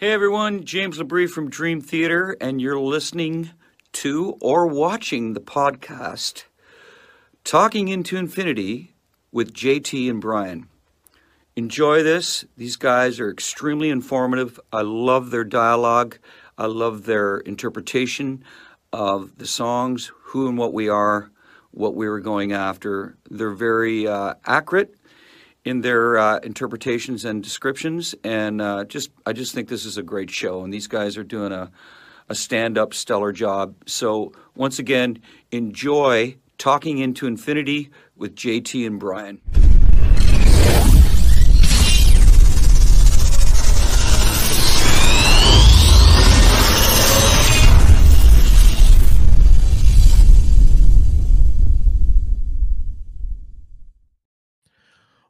Hey everyone, James Labrie from Dream Theater, and you're listening to or watching the podcast Talking Into Infinity with JT and Brian. Enjoy this. These guys are extremely informative. I love their dialogue. I love their interpretation of the songs, who and what we are, what we were going after. They're very accurate in their interpretations and descriptions, and I just think this is a great show, and these guys are doing a stand-up stellar job. So once again, enjoy Talking Into Infinity with JT and Brian.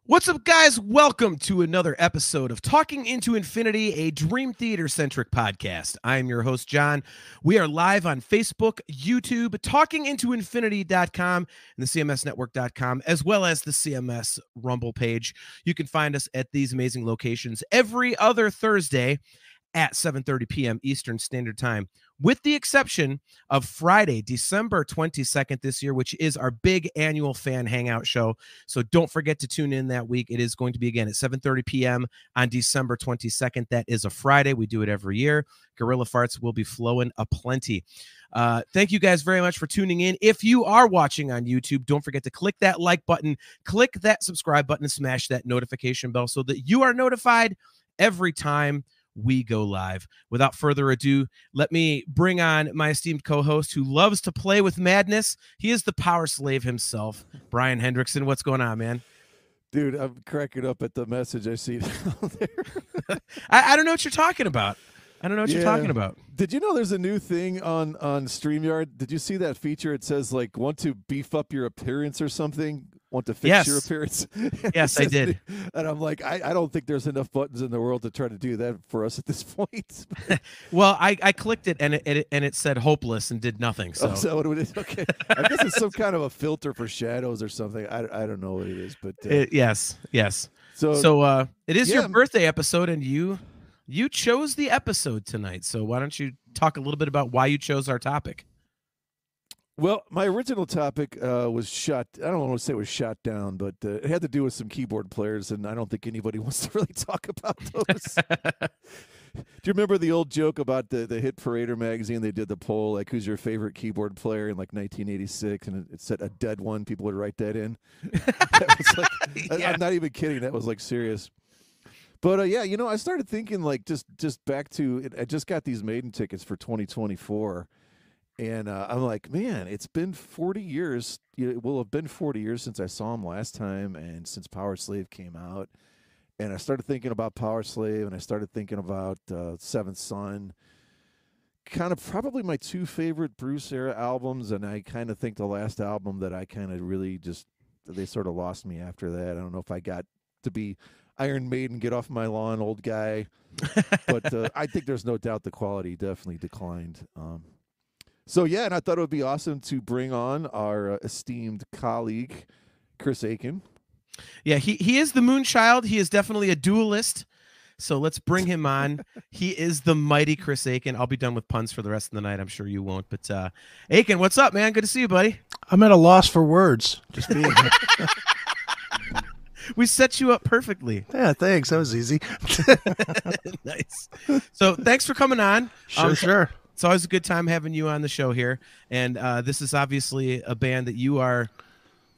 What's up, guys? Welcome to another episode of Talking Into Infinity, a Dream Theater-centric podcast. I am your host, John. We are live on Facebook, YouTube, TalkingIntoInfinity.com, and the CMSNetwork.com, as well as the CMS Rumble page. You can find us at these amazing locations every other Thursday at 7:30 p.m. Eastern Standard Time, with the exception of Friday, December 22nd this year, which is our big annual fan hangout show. So don't forget to tune in that week. It is going to be again at 7:30 p.m. on December 22nd. That is a Friday. We do it every year. Gorilla farts will be flowing aplenty. Thank you guys very much for tuning in. If you are watching on YouTube, don't forget to click that like button, click that subscribe button, and smash that notification bell so that you are notified every time we go live. Without further ado, let me bring on my esteemed co-host who loves to play with madness. He is the Power Slave himself, Brian Hendrickson. What's going on, man? Dude, I'm cracking up at the message I see down there. I don't know what you're talking about. I don't know what you're talking about. Did you know there's a new thing on StreamYard? Did you see that feature? It says, like, want to beef up your appearance or something? Want to fix your appearance? Yes, I did. And I'm like, I don't think there's enough buttons in the world to try to do that for us at this point. Well, I clicked it and it said hopeless and did nothing. So, what it is? Okay. I guess it's some kind of a filter for shadows or something. I don't know what it is, but yes. So it is your birthday episode, and you chose the episode tonight. So why don't you talk a little bit about why you chose our topic? Well, my original topic was shot. I don't want to say it was shot down, but it had to do with some keyboard players, and I don't think anybody wants to really talk about those. Do you remember the old joke about the Hit Parader magazine? They did the poll, like, who's your favorite keyboard player in, like, 1986, and it said a dead one. People would write that in. That was like, I'm not even kidding. That was, like, serious. But, yeah, you know, I started thinking, like, just back to – I just got these Maiden tickets for 2024. And I'm like, man, it's been 40 years. It will have been 40 years since I saw him last time and since Power Slave came out. And I started thinking about Power Slave, and I started thinking about Seventh Son. Kind of probably my two favorite Bruce era albums. And I kind of think the last album that I kind of really just, they sort of lost me after that. I don't know if I got to be Iron Maiden, get off my lawn, old guy. But I think there's no doubt the quality definitely declined. So, yeah, and I thought it would be awesome to bring on our esteemed colleague, Chris Akin. Yeah, he is the moon child. He is definitely a duelist. So let's bring him on. He is the mighty Chris Akin. I'll be done with puns for the rest of the night. I'm sure you won't. But Akin, what's up, man? Good to see you, buddy. I'm at a loss for words. Just being here. We set you up perfectly. Yeah, thanks. That was easy. Nice. So thanks for coming on. Sure. It's always a good time having you on the show here, and this is obviously a band that you are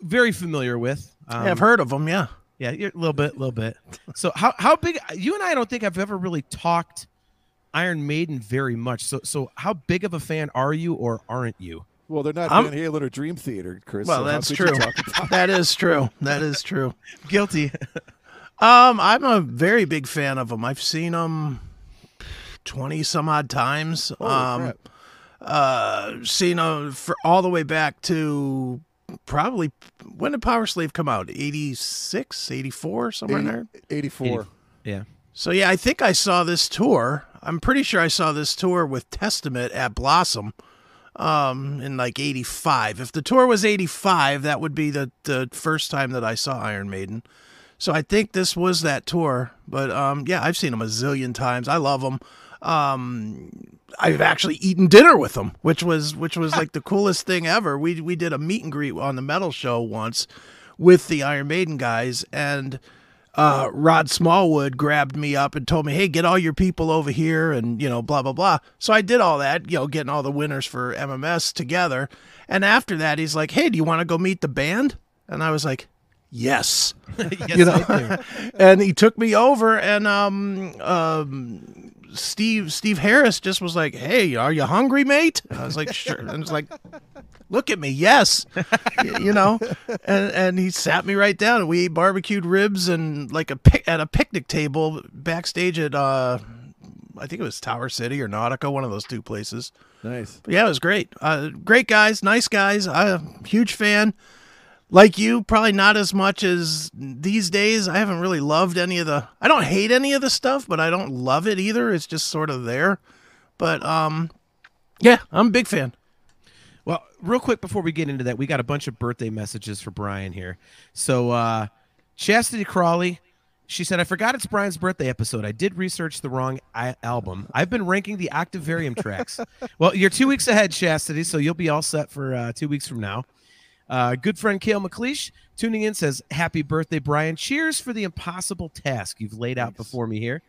very familiar with. Yeah, I've heard of them, yeah, a little bit. So how big? You and I don't think I've ever really talked Iron Maiden very much. So how big of a fan are you or aren't you? Well, they're not Van Halen or Dream Theater, Chris. Well, so that's true. That is true. Guilty. I'm a very big fan of them. I've seen them 20 some odd times. Seen them for all the way back to probably, when did Power Slave come out? 86, 84, somewhere in there. 84. Yeah. So yeah, I think I saw this tour. I'm pretty sure I saw this tour with Testament at Blossom in like 85. If the tour was 85, that would be the first time that I saw Iron Maiden. So I think this was that tour. But yeah, I've seen them a zillion times. I love them. I've actually eaten dinner with them, which was like the coolest thing ever. We did a meet and greet on the metal show once with the Iron Maiden guys, and Rod Smallwood grabbed me up and told me, hey, get all your people over here and, you know, blah, blah, blah. So I did all that, you know, getting all the winners for MMS together. And after that, he's like, hey, do you want to go meet the band? And I was like, yes. Yes, you know? I do. And he took me over, and Steve Harris just was like, hey, are you hungry, mate? And I was like, sure. And I was like, look at me, yes, you know, and he sat me right down, and we ate barbecued ribs and like at a picnic table backstage at I think it was Tower City or Nautica, one of those two places. Nice, but yeah, it was great. Great guys, nice guys. I'm a huge fan. Like you, probably not as much as these days. I haven't really loved any of the. I don't hate any of the stuff, but I don't love it either. It's just sort of there. But yeah, I'm a big fan. Well, real quick before we get into that, we got a bunch of birthday messages for Brian here. So Chastity Crawley, she said, I forgot it's Brian's birthday episode. I did research the wrong album. I've been ranking the Octavarium tracks. Well, you're 2 weeks ahead, Chastity, so you'll be all set for 2 weeks from now. Good friend Kale McLeish tuning in says, happy birthday, Brian. Cheers for the impossible task you've laid out before me here.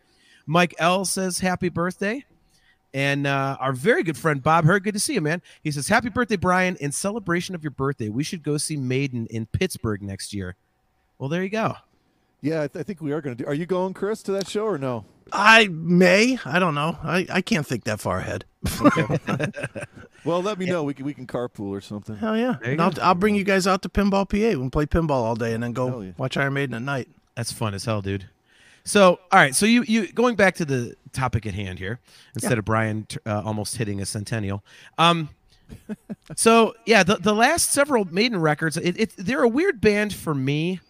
Mike L. says, happy birthday. And our very good friend, Bob Hurd, good to see you, man. He says, happy birthday, Brian. In celebration of your birthday, we should go see Maiden in Pittsburgh next year. Well, there you go. Yeah, I think we are going to do. Are you going, Chris, to that show or no? I may. I don't know. I can't think that far ahead. Okay. Well, let me know. We can carpool or something. Hell yeah. And I'll bring you guys out to Pinball PA. We can play pinball all day and then go watch Iron Maiden at night. That's fun as hell, dude. So, all right. So you going back to the topic at hand here, instead of Brian almost hitting a centennial. So yeah, the last several Maiden records, they're a weird band for me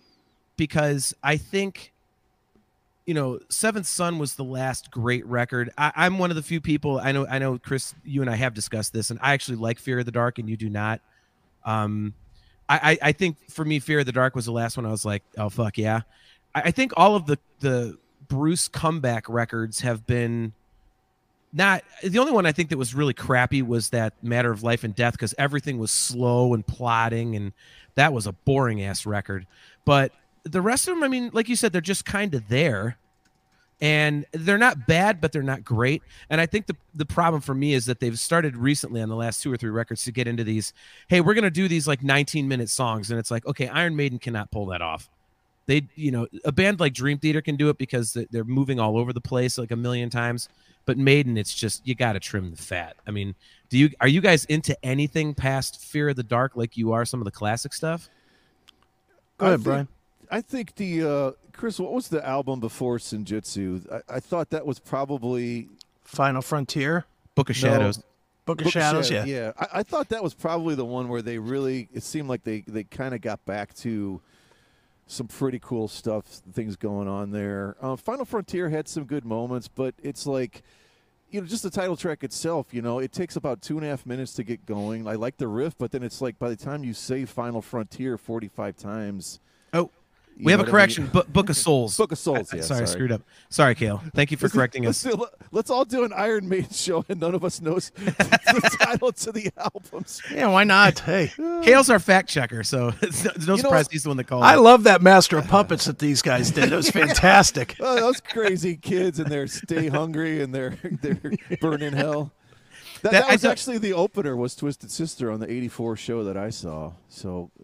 because I think, you know, Seventh Son was the last great record. I'm one of the few people I know, Chris, you and I have discussed this, and I actually like Fear of the Dark and you do not. I think for me, Fear of the Dark was the last one I was like, oh fuck yeah. I think all of the Bruce comeback records have been not the only one I think that was really crappy was that Matter of Life and Death, because everything was slow and plodding, and that was a boring ass record. But the rest of them, I mean, like you said, they're just kind of there, and they're not bad, but they're not great. And I think the problem for me is that they've started recently on the last two or three records to get into these, hey, we're going to do these like 19-minute songs. And it's like, okay, Iron Maiden cannot pull that off. They, you know, a band like Dream Theater can do it because they're moving all over the place like a million times. But Maiden, it's just, you got to trim the fat. I mean, are you guys into anything past Fear of the Dark like you are some of the classic stuff? Go ahead, Brian. I think Chris, what was the album before Senjutsu? I thought that was probably Final Frontier. Book of Shadows. Book of Shadows, yeah. I thought that was probably the one where they really, it seemed like they kind of got back to some pretty cool stuff, things going on there. Final Frontier had some good moments, but it's like, you know, just the title track itself, you know, it takes about 2.5 minutes to get going. I like the riff, but then it's like by the time you say Final Frontier 45 times. Oh, we have a correction. I mean? Book of Souls. Book of Souls, yeah. Sorry, screwed up. Sorry, Kale. Thank you for correcting us. Let's all do an Iron Maiden show and none of us knows the title to the albums. Yeah, why not? Hey. Kale's our fact checker, so it's no surprise he's the one that called. I love that Master of Puppets that these guys did. It was fantastic. Oh, those crazy kids and their stay hungry and their burn in hell. That was actually the opener was Twisted Sister on the 84 show that I saw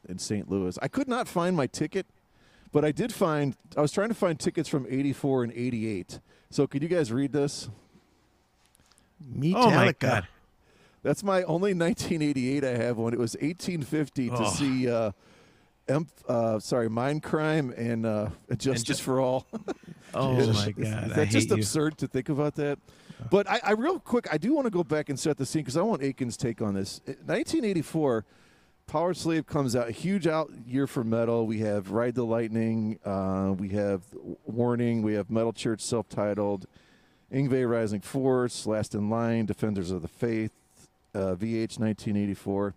in St. Louis. I could not find my ticket, but I did find – I was trying to find tickets from 84 and 88. So could you guys read this? Metallica. Oh, my God. That's my only 1988 I have one. It was $18.50 to see Mindcrime and Justice for All. Oh, my God. That's just absurd to think about that. But I real quick, I do want to go back and set the scene because I want Akin's take on this. 1984 – Power Slave comes out, a huge year for metal. We have Ride the Lightning, we have Warning, we have Metal Church self-titled, Yngwie Rising Force, Last in Line, Defenders of the Faith, VH 1984.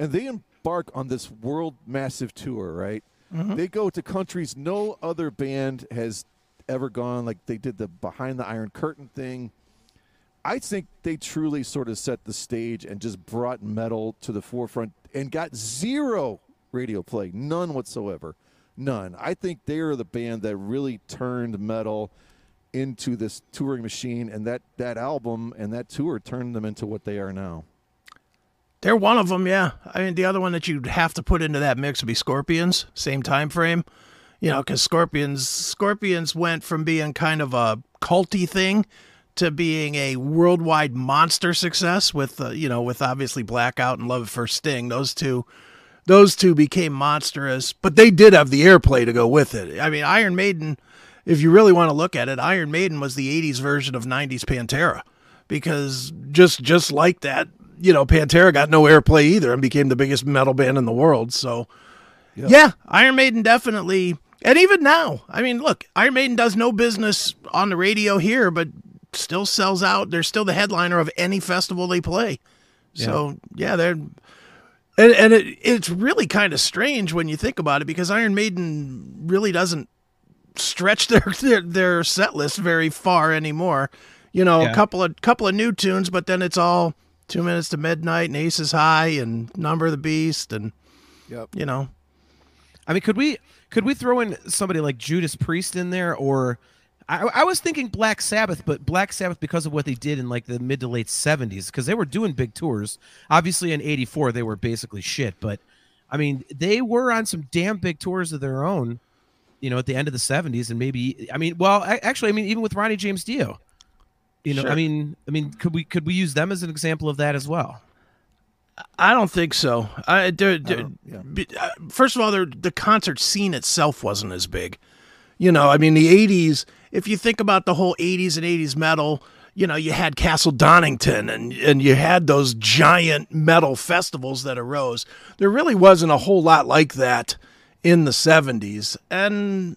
And they embark on this world massive tour, right? Mm-hmm. They go to countries no other band has ever gone. Like they did the Behind the Iron Curtain thing. I think they truly sort of set the stage and just brought metal to the forefront and got zero radio play, none whatsoever, none. I think they are the band that really turned metal into this touring machine, and that album and that tour turned them into what they are now. They're one of them, yeah. I mean, the other one that you'd have to put into that mix would be Scorpions, same time frame, you know, because Scorpions went from being kind of a culty thing to being a worldwide monster success with, you know, with obviously Blackout and Love at First Sting. Those two became monstrous, but they did have the airplay to go with it. I mean, Iron Maiden, if you really want to look at it, Iron Maiden was the 80s version of 90s Pantera, because just like that, you know, Pantera got no airplay either and became the biggest metal band in the world. So, yeah, Iron Maiden definitely, and even now, I mean, look, Iron Maiden does no business on the radio here, but still sells out. They're still the headliner of any festival they play. Yeah. So, yeah, they're... And it's really kind of strange when you think about it, because Iron Maiden really doesn't stretch their set list very far anymore. You know, yeah. a couple of new tunes, but then it's all 2 Minutes to Midnight and Ace is High and Number of the Beast and, you know. I mean, could we throw in somebody like Judas Priest in there? Or I was thinking Black Sabbath, but Black Sabbath, because of what they did in like the mid to late 70s, because they were doing big tours. Obviously, in 84, they were basically shit. But, I mean, they were on some damn big tours of their own, you know, at the end of the 70s. And maybe, I mean, well, actually, I mean, even with Ronnie James Dio, you know, sure. I mean, could we use them as an example of that as well? I don't think so. First of all, the concert scene itself wasn't as big. You know, I mean, the 80s, if you think about the whole 80s and 80s metal, you know, you had Castle Donington and you had those giant metal festivals that arose. There really wasn't a whole lot like that in the 70s. And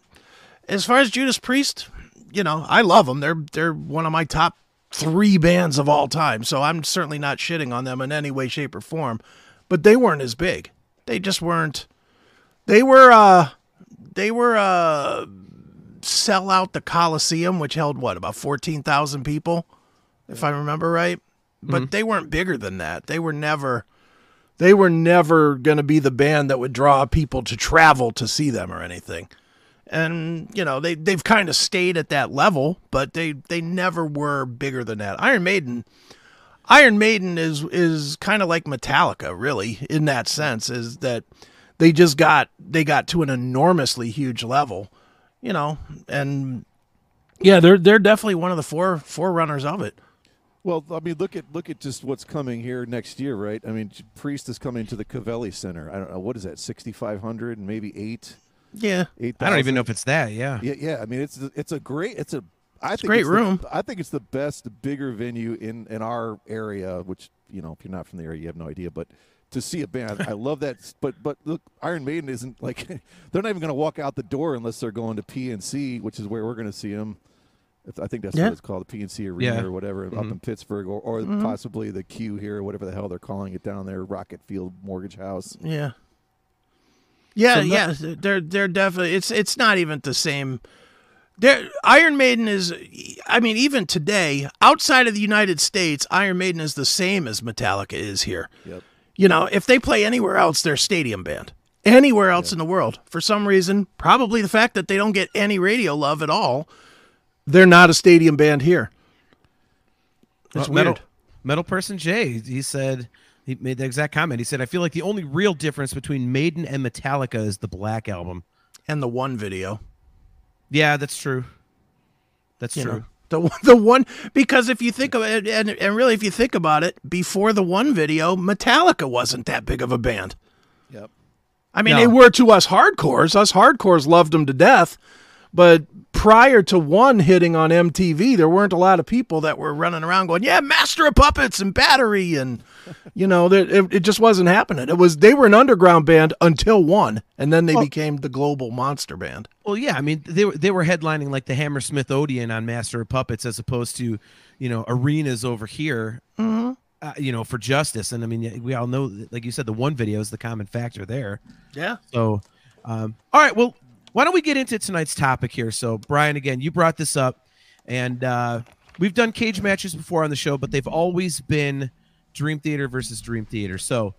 as far as Judas Priest, you know, I love them. They're one of my top three bands of all time. So I'm certainly not shitting on them in any way, shape, or form. But they weren't as big. They just weren't. They were sell out the Coliseum, which held what, about 14,000 people, if I remember right. But they weren't bigger than that. They were never going to be the band that would draw people to travel to see them or anything. And you know, they've kind of stayed at that level, but they never were bigger than that. Iron Maiden is kind of like Metallica, really, in that sense, is that they got to an enormously huge level. You know, and yeah, they're definitely one of the forerunners of it. Well, I mean, look at just what's coming here next year, right? I mean, Priest is coming to the Covelli Center. I don't know, what is that, 6,500 and maybe 8? Yeah, 8, I don't even know if it's that. Yeah. I mean, it's a great room. I think it's the best bigger venue in our area. Which, you know, if you're not from the area, you have no idea, but. To see a band, I love that. But look, Iron Maiden isn't like they're not even going to walk out the door unless they're going to PNC, which is where we're going to see them. I think that's what it's called, the PNC Arena or whatever, up in Pittsburgh, or possibly the Q here, or whatever the hell they're calling it down there, Rocket Field Mortgage House. Yeah. They're definitely. It's not even the same. Iron Maiden is, I mean, even today, outside of the United States, Iron Maiden is the same as Metallica is here. Yep. You know, if they play anywhere else, they're a stadium band. Anywhere else in the world. For some reason, probably the fact that they don't get any radio love at all, they're not a stadium band here. It's weird. Metal Person Jay, he said, he made the exact comment. He said, I feel like the only real difference between Maiden and Metallica is the Black Album. And the One video. Yeah, that's true. That's true. Know. The one, because if you think of it, and really if you think about it, before the One video, Metallica wasn't that big of a band. Yep. I mean, they were to us hardcores. Us hardcores loved them to death. But prior to One hitting on MTV, there weren't a lot of people that were running around going, yeah, Master of Puppets and Battery. And, you know, it just wasn't happening. They were an underground band until One, and then they became the global monster band. Well, yeah, I mean, they were headlining like the Hammersmith Odeon on Master of Puppets as opposed to, you know, arenas over here, you know, for Justice. And, I mean, we all know, like you said, the One video is the common factor there. Yeah. So... All right, well, why don't we get into tonight's topic here? So, Brian, again, you brought this up, and we've done cage matches before on the show, but they've always been Dream Theater versus Dream Theater. So,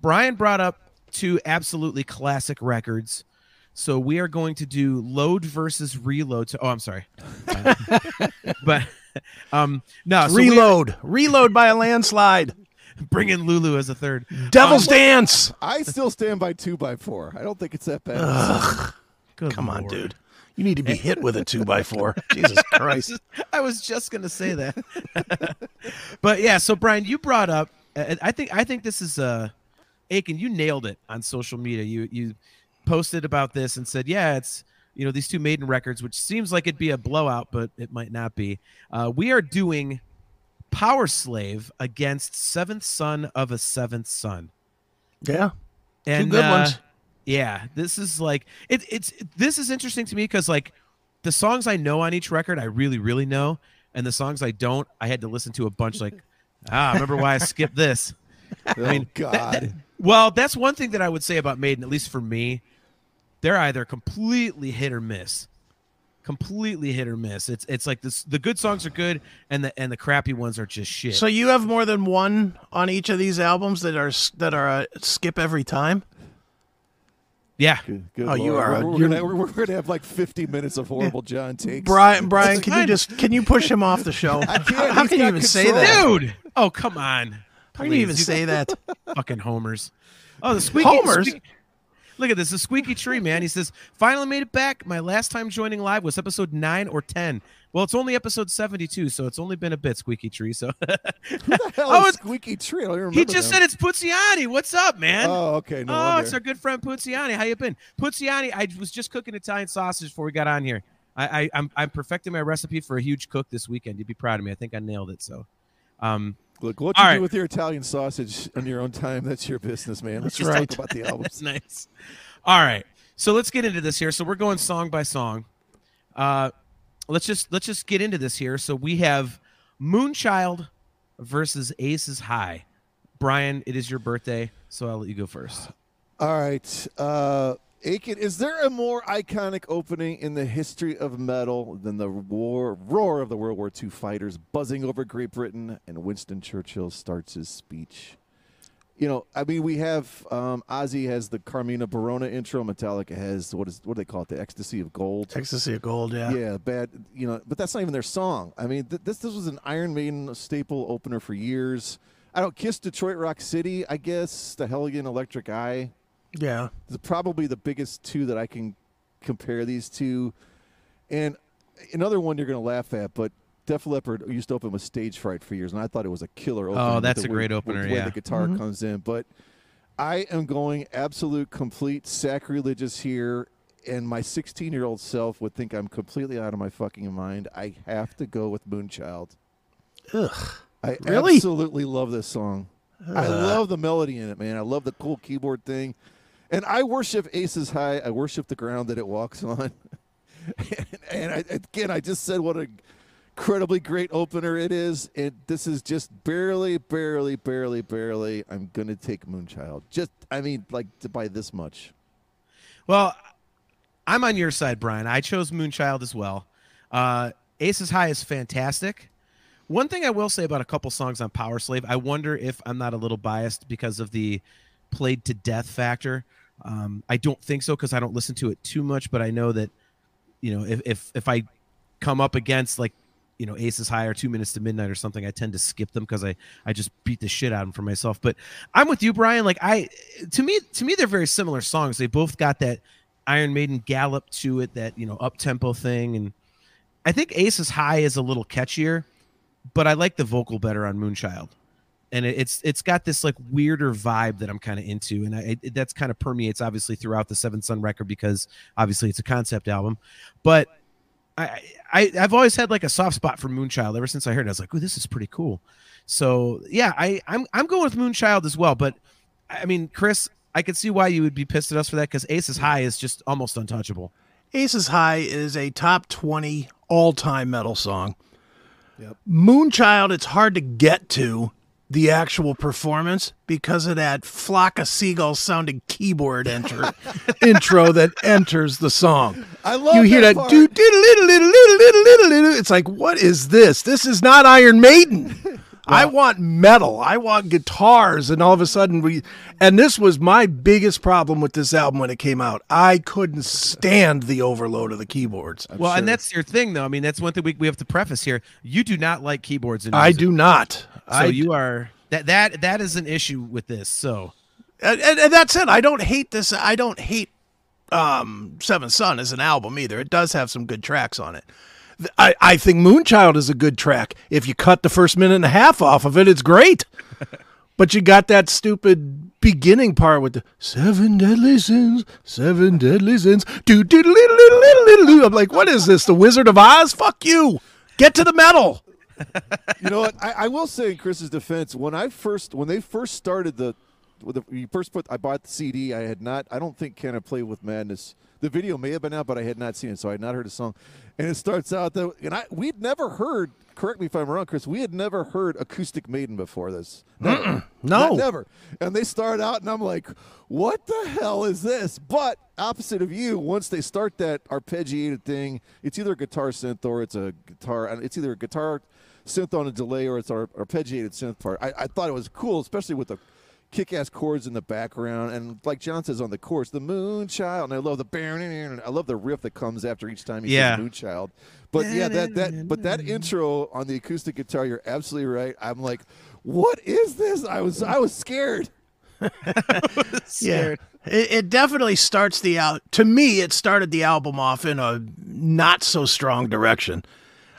Brian brought up two absolutely classic records. So we are going to do Load versus Reload. Oh, I'm sorry. But no, Reload. So Reload by a landslide. Bring in Lulu as a third. Devil's Dance. I still stand by 2x4. I don't think it's that bad. Ugh. Come Lord. On, dude. You need to be hit with a 2x4. Jesus Christ. I was just going to say that. But yeah, so Brian, you brought up, I think this is, Akin, you nailed it on social media. You posted about this and said, yeah, it's, you know, these two Maiden records, which seems like it'd be a blowout, but it might not be. We are doing Power Slave against Seventh Son of a Seventh Son. Yeah. And two good ones. Yeah, this is like, this is interesting to me because, like, the songs I know on each record, I really, really know. And the songs I don't, I had to listen to a bunch, like, I remember why I skipped this. I mean, God. Well, that's one thing that I would say about Maiden, at least for me. They're either completely hit or miss. Completely hit or miss. It's like this, the good songs are good and the crappy ones are just shit. So you have more than one on each of these albums that are skip every time? Yeah. Good oh, Lord. You are. We're going to have like 50 minutes of horrible John takes. Brian, can you push him off the show? I can't. How can you even say that? Dude. Oh, come on. How can you even say that? Fucking homers. Oh, the squeaky homers. Look at this, the squeaky tree, man. He says, finally made it back. My last time joining live was episode 9 or 10. Well, it's only episode 72, so it's only been a bit, squeaky tree. So who the hell is squeaky tree? I don't remember. He just said it's Puziani. What's up, man? Oh, okay. No wonder. It's our good friend Puziani. How you been? Puziani, I was just cooking Italian sausage before we got on here. I'm perfecting my recipe for a huge cook this weekend. You'd be proud of me. I think I nailed it. So look, what you do with your Italian sausage on your own time, that's your business, man. Let's just talk about the album. That's nice. All right. So let's get into this here. So we're going song by song. Let's just get into this here. So we have Moonchild versus Aces High. Brian, it is your birthday, so I'll let you go first. All right. Akin, is there a more iconic opening in the history of metal than the roar of the World War II fighters buzzing over Great Britain and Winston Churchill starts his speech? You know, I mean, we have Ozzy has the Carmina Burana intro. Metallica has what do they call it? The Ecstasy of Gold. Ecstasy of Gold, yeah. Yeah, bad. You know, but that's not even their song. I mean, this was an Iron Maiden staple opener for years. I don't Kiss, Detroit Rock City, I guess. The Hellion, Electric Eye. Yeah, it's probably the biggest two that I can compare these to, and another one you're going to laugh at, but Def Leppard used to open with Stage Fright for years, and I thought it was a killer opener. Oh, that's a great opener, yeah. The way the guitar comes in, but I am going absolute, complete sacrilegious here, and my 16-year-old self would think I'm completely out of my fucking mind. I have to go with Moonchild. Ugh, I really? Absolutely love this song. I love the melody in it, man. I love the cool keyboard thing. And I worship Aces High. I worship the ground that it walks on. and I just said what an incredibly great opener it is. And this is just barely. I'm going to take Moonchild. Just, I mean, like, by this much. Well, I'm on your side, Brian. I chose Moonchild as well. Aces High is fantastic. One thing I will say about a couple songs on Power Slave, I wonder if I'm not a little biased because of the played to death factor. I don't think so because I don't listen to it too much, but I know that, you know, if I come up against, like, you know, Aces High or 2 Minutes to Midnight or something, I tend to skip them because I just beat the shit out of them for myself. But I'm with you, Brian. Like, to me they're very similar songs. They both got that Iron Maiden gallop to it, that, you know, up tempo thing, and I think Aces High is a little catchier, but I like the vocal better on Moonchild. And it's got this, like, weirder vibe that I'm kind of into, and that's kind of permeates obviously throughout the Seventh Son record because obviously it's a concept album. But I've always had, like, a soft spot for Moonchild ever since I heard it. I was like, "Ooh, this is pretty cool." So yeah, I'm going with Moonchild as well. But I mean, Chris, I could see why you would be pissed at us for that because Aces High is just almost untouchable. Aces High is a top 20 all time metal song. Yep. Moonchild, it's hard to get to. the actual performance because of that flock of seagulls sounding keyboard intro that enters the song. I love you hear that do it's like, what is this? This is not Iron Maiden. Well, I want metal. I want guitars. And all of a sudden and this was my biggest problem with this album when it came out. I couldn't stand the overload of the keyboards. I'm well, sure. And that's your thing though. I mean, that's one thing we have to preface here. You do not like keyboards in music. I do not. So you are that is an issue with this. So, and that's it. I don't hate this. I don't hate Seventh Son as an album either. It does have some good tracks on it. I think Moonchild is a good track. If you cut the first minute and a half off of it, it's great. But you got that stupid beginning part with the 7 deadly sins. I'm like, what is this? The Wizard of Oz? Fuck you. Get to the metal. You know what? I will say in Chris's defense, when they first started I bought the CD. I don't think Can I Play With Madness. The video may have been out, but I had not seen it, so I had not heard a song. And it starts out though, and we'd never heard. Correct me if I'm wrong, Chris. We had never heard acoustic Maiden before this. Never. And they start out, and I'm like, "What the hell is this?" But opposite of you, once they start that arpeggiated thing, it's either a guitar synth or it's a guitar. It's either a guitar synth on a delay or it's our arpeggiated synth part. I thought it was cool, especially with the kick-ass chords in the background, and like John says on the chorus, the Moonchild, and I love the riff that comes after each time you says Moonchild. But yeah, that intro on the acoustic guitar, you're absolutely right. I'm like, what is this? I was scared. Yeah, it definitely starts the out. To me, it started the album off in a not so strong direction.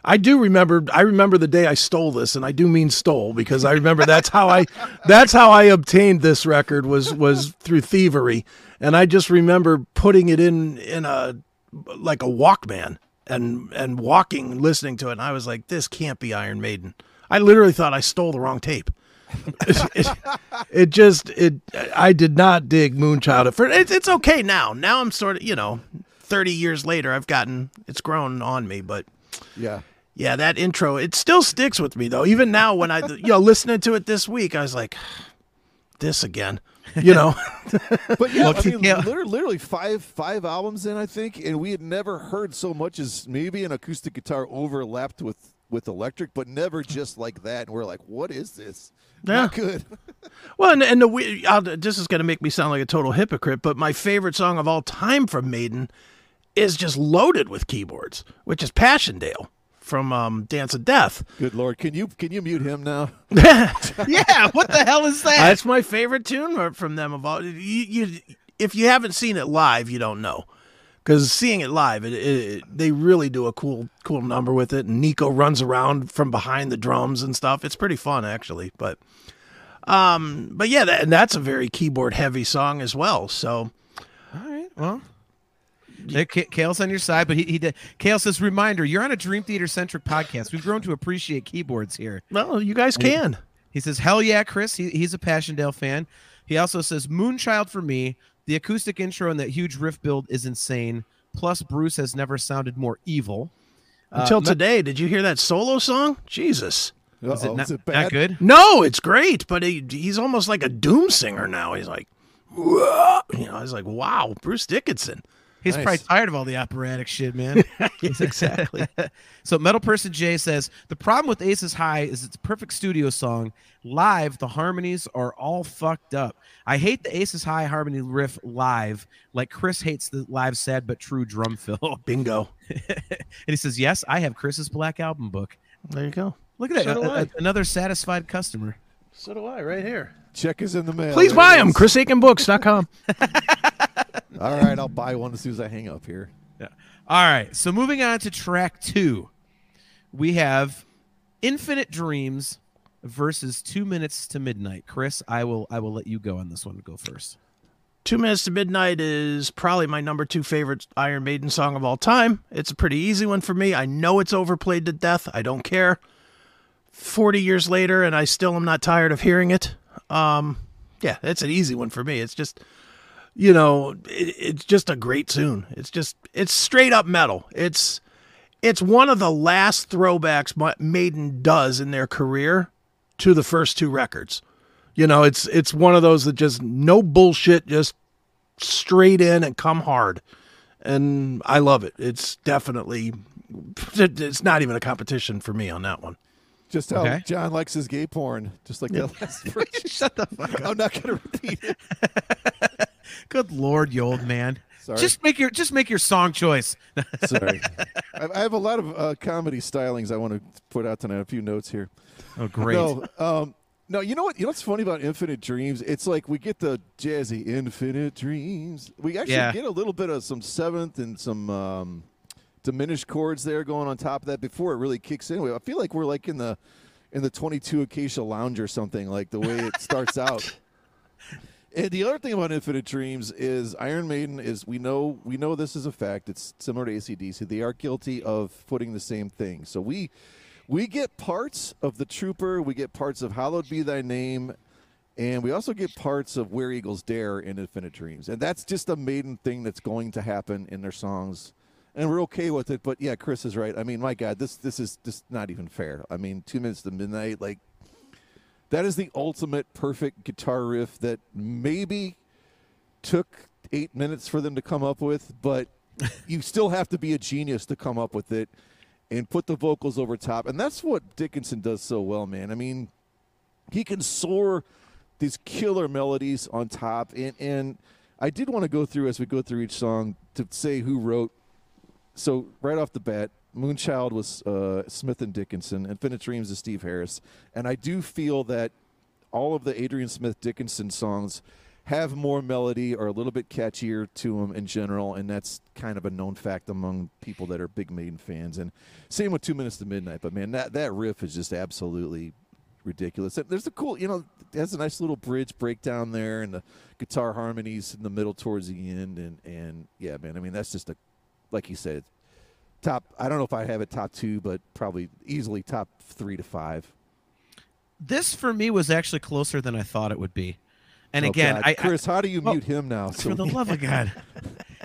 I remember the day I stole this, and I do mean stole because I remember that's how I obtained this record was through thievery. And I just remember putting it in a like a Walkman and walking, listening to it, and I was like, this can't be Iron Maiden. I literally thought I stole the wrong tape. I did not dig Moonchild at first. It's okay now. Now I'm sort of, 30 years later, it's grown on me, but yeah. Yeah, that intro, it still sticks with me, though. Even now when I, listening to it this week, I was like, this again, But yeah, I mean, literally five albums in, I think, and we had never heard so much as maybe an acoustic guitar overlapped with electric, but never just like that. And we're like, what is this? Yeah. Not good. Well, and this is going to make me sound like a total hypocrite, but my favorite song of all time from Maiden is just loaded with keyboards, which is Passchendaele from Dance of Death. Good Lord. Can you mute him now? Yeah. What the hell is that? That's my favorite tune from them. If you haven't seen it live, you don't know. Because seeing it live, they really do a cool number with it. And Nico runs around from behind the drums and stuff. It's pretty fun, actually. But yeah, that's a very keyboard-heavy song as well. So, all right. Well, Kale's on your side, but he did. Kale says, reminder, you're on a Dream Theater-centric podcast. We've grown to appreciate keyboards here. Well, you guys can. He says, hell yeah, Chris. He's a Passchendaele fan. He also says, Moonchild for me. The acoustic intro and that huge riff build is insane. Plus, Bruce has never sounded more evil. Until today, did you hear that solo song? Jesus. Is it not good? No, it's great, but he's almost like a doom singer now. He's like, I was like, wow, Bruce Dickinson. He's probably tired of all the operatic shit, man. Yes, exactly. So Metal Person Jay says, the problem with Aces High is it's a perfect studio song. Live, the harmonies are all fucked up. I hate the Aces High harmony riff live, like Chris hates the live sad but true drum fill. Bingo. And he says, yes, I have Chris's Black Album book. There you go. Look at that. Another satisfied customer. So do I, right here. Check is in the mail. Please buy them. ChrisAkinBooks.com. All right, I'll buy one as soon as I hang up here. Yeah. All right, so moving on to track 2. We have Infinite Dreams versus 2 Minutes to Midnight. Chris, I will let you go on this one. Go first. 2 Minutes to Midnight is probably my number 2 favorite Iron Maiden song of all time. It's a pretty easy one for me. I know it's overplayed to death. I don't care. 40 years later, and I still am not tired of hearing it. Yeah, that's an easy one for me. It's just... it's just a great tune. It's straight up metal. It's one of the last throwbacks Maiden does in their career to the first two records. You know, it's one of those that just no bullshit, just straight in and come hard. And I love it. It's definitely, it's not even a competition for me on that one. Just how John likes his gay porn, just like that last verse. Shut the fuck up. I'm not going to repeat it. Good Lord, you old man. Sorry. Just make your song choice. Sorry. I have a lot of comedy stylings I want to put out tonight. A few notes here. Oh, great. No, you know what? You know what's funny about Infinite Dreams? It's like we get the jazzy Infinite Dreams. We actually get a little bit of some seventh and some diminished chords there going on top of that before it really kicks in. I feel like we're like in the 22 Acacia Lounge or something, like the way it starts out. And the other thing about Infinite Dreams is Iron Maiden is we know this is a fact. It's similar to AC/DC. They are guilty of putting the same thing. So we get parts of The Trooper, we get parts of Hallowed Be Thy Name, and we also get parts of Where Eagles Dare in Infinite Dreams. And that's just a Maiden thing that's going to happen in their songs. And we're okay with it, but yeah, Chris is right. I mean, my God, this is just not even fair. I mean, 2 minutes to midnight, like, that is the ultimate perfect guitar riff that maybe took 8 minutes for them to come up with, but you still have to be a genius to come up with it and put the vocals over top. And that's what Dickinson does so well, man. I mean, he can soar these killer melodies on top. And I did want to go through, as we go through each song, to say who wrote. So right off the bat, Moonchild was Smith and Dickinson. Infinite Dreams is Steve Harris. And I do feel that all of the Adrian Smith Dickinson songs have more melody or a little bit catchier to them in general, and that's kind of a known fact among people that are big Maiden fans. And same with 2 Minutes to Midnight, but, man, that riff is just absolutely ridiculous. And there's a cool, you know, it has a nice little bridge breakdown there and the guitar harmonies in the middle towards the end. And yeah, man, I mean, that's just a, like you said, top, I don't know if I have it top two, but probably easily top 3 to 5. This, for me, was actually closer than I thought it would be. And again, Chris, how do you mute him now? So, for the love of God.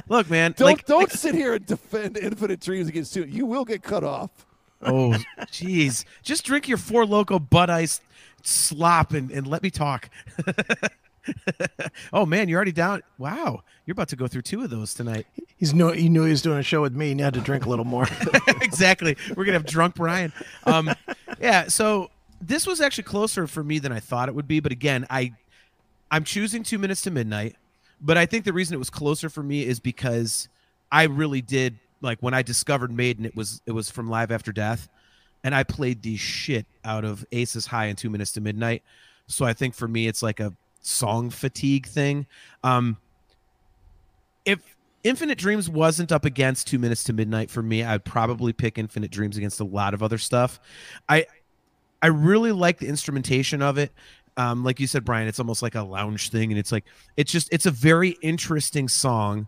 Look, man. Don't sit here and defend Infinite Dreams against you. You will get cut off. Oh, jeez. Just drink your Four Loko Bud Ice slop and let me talk. Oh, man, you're already down. Wow. You're about to go through two of those tonight. He knew he was doing a show with me and he had to drink a little more. Exactly. We're going to have drunk Brian. Yeah, so this was actually closer for me than I thought it would be. But again, I'm choosing 2 Minutes to Midnight, but I think the reason it was closer for me is because I really did, like, when I discovered Maiden, it was from Live After Death, and I played the shit out of Aces High and 2 Minutes to Midnight. So I think for me, it's like a song fatigue thing. If Infinite Dreams wasn't up against 2 Minutes to Midnight for me, I'd probably pick Infinite Dreams against a lot of other stuff. I really like the instrumentation of it. Like you said, Brian, it's almost like a lounge thing, and it's a very interesting song.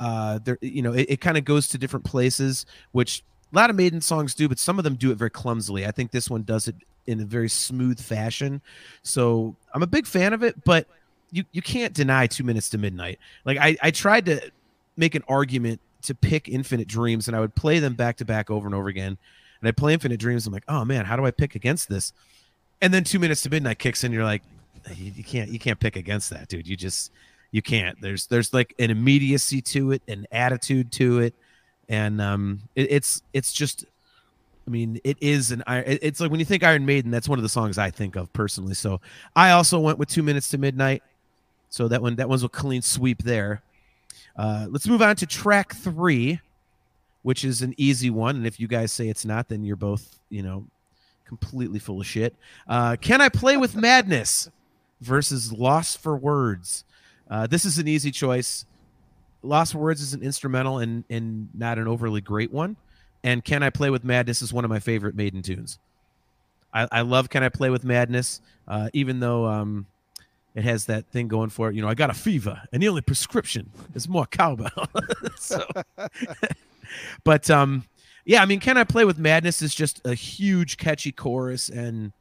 It kind of goes to different places, which a lot of Maiden songs do, but some of them do it very clumsily. I think this one does it in a very smooth fashion. So I'm a big fan of it, but you can't deny 2 Minutes to Midnight. Like I tried to make an argument to pick Infinite Dreams, and I would play them back to back over and over again. And I play Infinite Dreams, I'm like, oh man, how do I pick against this? And then 2 Minutes to Midnight kicks in. You're like, you can't pick against that, dude. You can't. There's like an immediacy to it, an attitude to it, and it's just, I mean, it is an. It's like when you think Iron Maiden, that's one of the songs I think of personally. So I also went with 2 Minutes to Midnight. So that one's a clean sweep there. Let's move on to track 3, which is an easy one. And if you guys say it's not, then you're both, you know, completely full of shit. Can I Play With Madness versus Lost for Words? This is an easy choice. Lost for Words is an instrumental and not an overly great one. And Can I Play With Madness is one of my favorite Maiden tunes. I love Can I Play With Madness, even though it has that thing going for it. You know, I got a fever, and the only prescription is more cowbell. So, but... yeah, I mean, Can I Play With Madness is just a huge, catchy chorus, and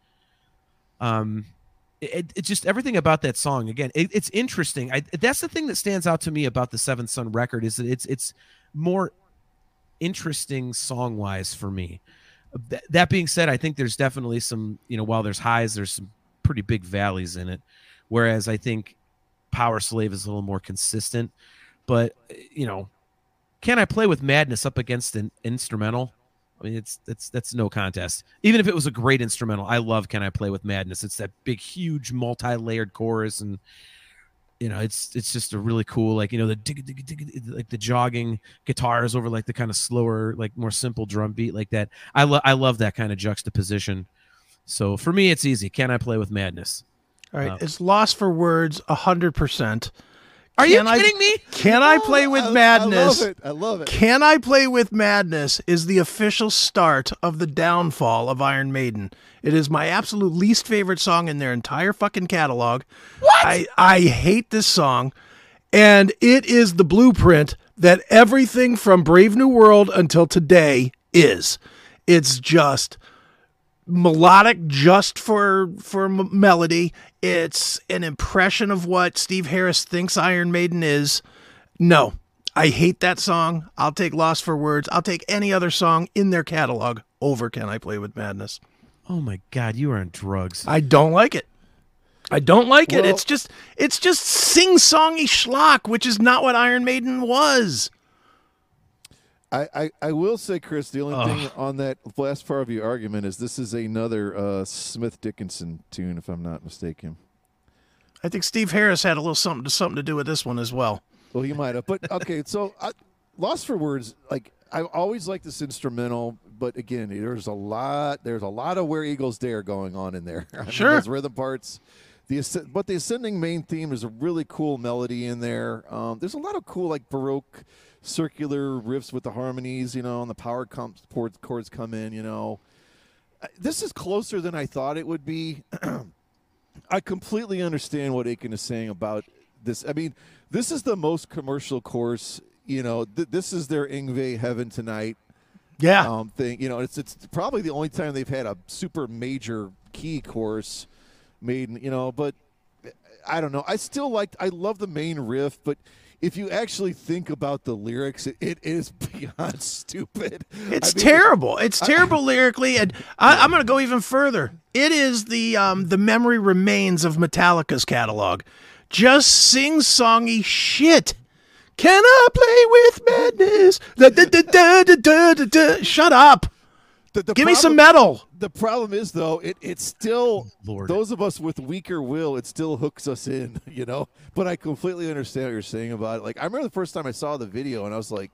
it's just everything about that song. Again, it's interesting. That's the thing that stands out to me about the Seventh Son record, is that it's more interesting song-wise for me. That being said, I think there's definitely some, you know, while there's highs, there's some pretty big valleys in it. Whereas I think Power Slave is a little more consistent. But, you know, can I play with madness up against an instrumental? I mean, that's no contest. Even if it was a great instrumental, I love Can I Play with Madness. It's that big, huge, multi-layered chorus, and you know, it's just a really cool, like, you know, the like the jogging guitars over like the kind of slower, like more simple drum beat like that. I love that kind of juxtaposition. So for me, it's easy. Can I Play with Madness? All right, it's lost for words 100%. Are you kidding me? Can I Play with Madness? I love it. I love it. Can I Play with Madness is the official start of the downfall of Iron Maiden. It is my absolute least favorite song in their entire fucking catalog. What? I hate this song. And it is the blueprint that everything from Brave New World until today is. It's just melodic just for melody. It's an impression of what Steve Harris thinks Iron Maiden is. No, I hate that song. I'll take Lost for Words. I'll take any other song in their catalog over Can I Play with Madness. Oh my God, you are on drugs. I don't like it. I don't like it. It's just sing-songy schlock, which is not what Iron Maiden was. I will say, Chris, the only thing on that last part of your argument is this is another Smith Dickinson tune, if I'm not mistaken. I think Steve Harris had a little something to do with this one as well. Well, he might have. But okay, so Lost for Words, like I always like this instrumental, but again, there's a lot of Where Eagles Dare going on in there. Sure, those rhythm parts. But the ascending main theme is a really cool melody in there. There's a lot of cool like Baroque circular riffs with the harmonies, you know, and the power chords come in, you know. This is closer than I thought it would be. I completely understand what Akin is saying about this. I mean, this is the most commercial course, you know. This is their Yngwie Heaven Tonight, yeah, thing. You know, it's probably the only time they've had a super major key course made, you know. But I don't know. I love the main riff, but if you actually think about the lyrics, it is beyond stupid. It's terrible. It's terrible lyrically, and I'm going to go even further. It is the memory remains of Metallica's catalog. Just sing-songy shit. Can I play with madness? Da, da, da, da, da, da, da, da. Shut up. Give me some metal. The problem is, though, it's still, Lord, those of us with weaker will, it still hooks us in, you know. But I completely understand what you're saying about it. Like, I remember the first time I saw the video, and I was like,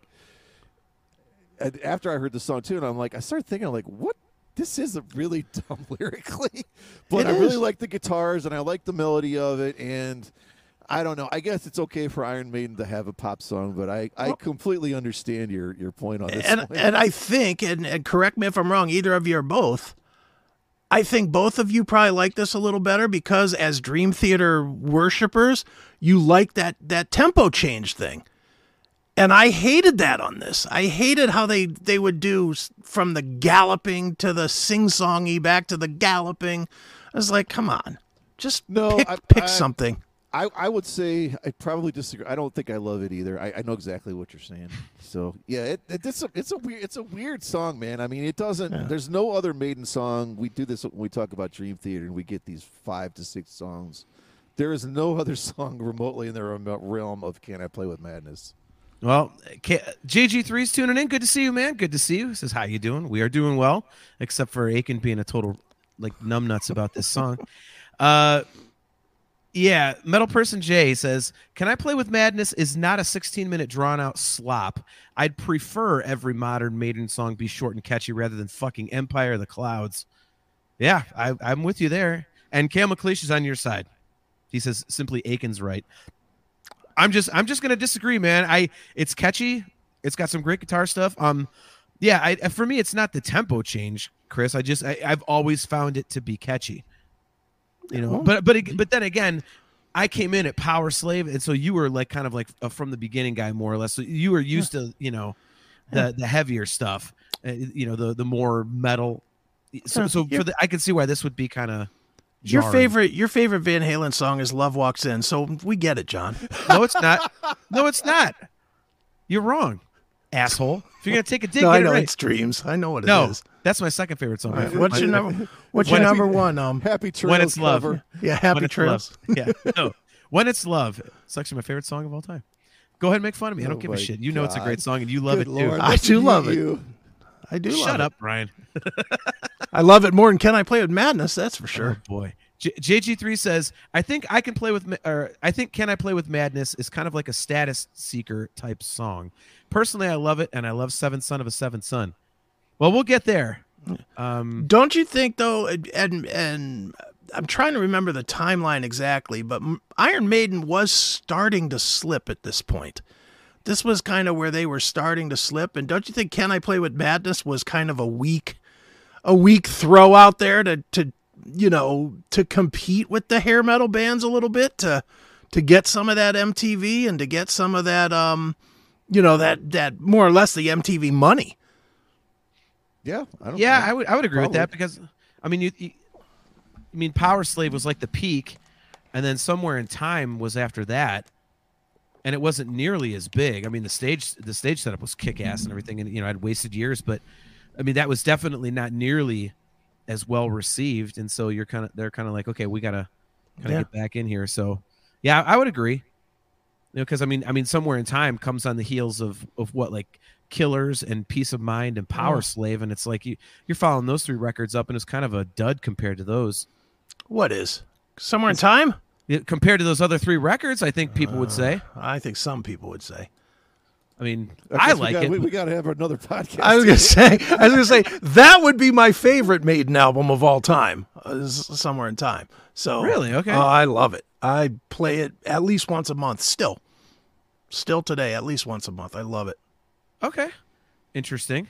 after I heard the song too, and I'm like, I started thinking, like, what? This is a really dumb lyrically, but I really like the guitars and I like the melody of it, and I don't know. I guess it's okay for Iron Maiden to have a pop song, but I completely understand your point on this. And I think, and correct me if I'm wrong, either of you or both, I think both of you probably like this a little better because as Dream Theater worshipers, you like that tempo change thing. And I hated that on this. I hated how they would do from the galloping to the sing-songy back to the galloping. I was like, come on, just pick something. I would say I probably disagree. I don't think I love it either. I know exactly what you're saying. So yeah, it's a weird song, man. I mean, it doesn't. Yeah. There's no other Maiden song. We do this when we talk about Dream Theater, and we get these 5 to 6 songs. There is no other song remotely in the realm of Can I Play with Madness. Well, JG3's tuning in. Good to see you, man. Good to see you. Says how you doing? We are doing well, except for Akin being a total like numbnuts about this song. Yeah, Metal Person J says, Can I Play with Madness is not a 16-minute drawn-out slop. I'd prefer every modern Maiden song be short and catchy rather than fucking Empire of the Clouds. Yeah, I'm with you there. And Kale McLeish is on your side. He says, simply Akin's right. I'm just gonna disagree, man. It's catchy. It's got some great guitar stuff. Yeah, for me, it's not the tempo change, Chris. I've always found it to be catchy. You know, but then again, I came in at Power Slave, and so you were like kind of like a from the beginning guy more or less. So you were used to, you know, the heavier stuff, you know, the more metal. So for I can see why this would be kind of jarring. Your favorite Van Halen song is "Love Walks In," so we get it, John. No, it's not. You're wrong. asshole. If you're going to take a dig, I know it right. It's Dreams. I know what it is. That's my second favorite song. Right. What's your number one? Happy Trails. When It's Love. Cover. Yeah, Happy Trails. Yeah. No. When It's Love. It's actually my favorite song of all time. Go ahead and make fun of me. I don't give a shit. You know it's a great song, and you love it, too. I do love it. I do love it. Shut up, Brian. I love it more than Can I Play With Madness, that's for sure. Oh, boy. JG3 says, I think Can I Play With Madness is kind of like a status seeker type song. Personally, I love it, and I love Seventh Son of a Seventh Son. Well, we'll get there. Don't you think, though, and I'm trying to remember the timeline exactly, but Iron Maiden was starting to slip at this point. This was kind of where they were starting to slip, and don't you think Can I Play With Madness was kind of a weak throw out there to compete with the hair metal bands a little bit, to get some of that MTV and to get some of that, that more or less the MTV money. Yeah. I would agree with that, because I mean, Power Slave was like the peak, and then Somewhere in Time was after that. And it wasn't nearly as big. I mean, the stage setup was kick-ass and everything. And, I'd wasted years, but I mean, that was definitely not nearly as well received. And so they're kind of like, okay, we got to get back in here. So yeah, I would agree. Because I mean, Somewhere in Time comes on the heels of what, like Killers and Peace of Mind and Power Slave, and it's like you're following those three records up, and it's kind of a dud compared to those. What is Somewhere in Time? Compared to those other three records, I think people would say. I think some people would say. I mean, I like it. We got to have another podcast. I was gonna say that would be my favorite Maiden album of all time, Somewhere in Time. So really, okay, I love it. I play it at least once a month. Still today, at least once a month. I love it. Okay, interesting.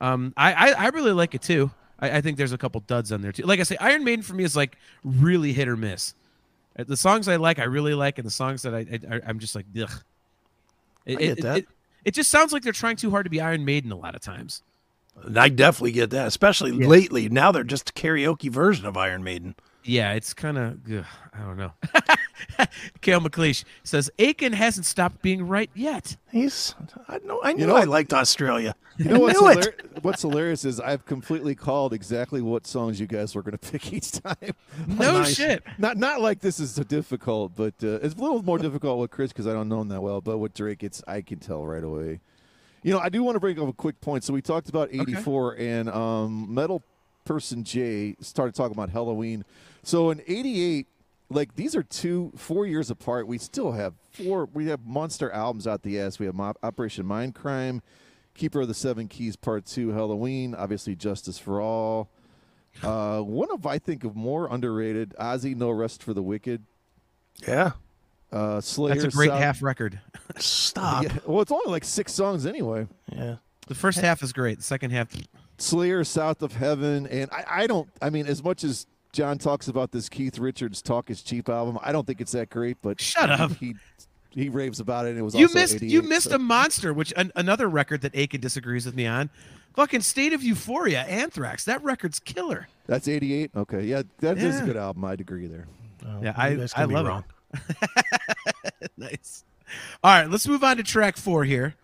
I really like it too. I think there's a couple duds on there too. Like I say, Iron Maiden for me is like really hit or miss. The songs I like, I really like, and the songs that I'm just like, ugh. It just sounds like they're trying too hard to be Iron Maiden a lot of times. I definitely get that, especially lately. Now they're just a karaoke version of Iron Maiden. Yeah, it's kind of, I don't know. Kale McLeish says, Akin hasn't stopped being right yet. I liked Australia. You know what's hilarious is I've completely called exactly what songs you guys were going to pick each time. No shit. Not like this is so difficult, but it's a little more difficult with Chris because I don't know him that well. But with Drake, I can tell right away. I do want to bring up a quick point. So we talked about 84 and metal. Person J started talking about Halloween. So in 88, like these are 4 years apart. We still have we have monster albums out the ass. We have Operation Mindcrime, Keeper of the Seven Keys Part 2, Halloween, obviously Justice for All. One of, I think, of more underrated, Ozzy, No Rest for the Wicked. Yeah. Slayer. That's a great half record. Stop. Yeah. Well, it's only like 6 songs anyway. Yeah. The first half is great. The second half... Slayer, South of Heaven, and I mean, as much as John talks about this Keith Richards Talk Is Cheap album, I don't think it's that great, but shut up. He raves about it, and it was You missed a monster, which another record that Akin disagrees with me on. Fucking State of Euphoria, Anthrax. That record's killer. That's 88? Okay, yeah, that is a good album. I'd agree there. Yeah, I love it. Nice. All right, let's move on to track 4 here.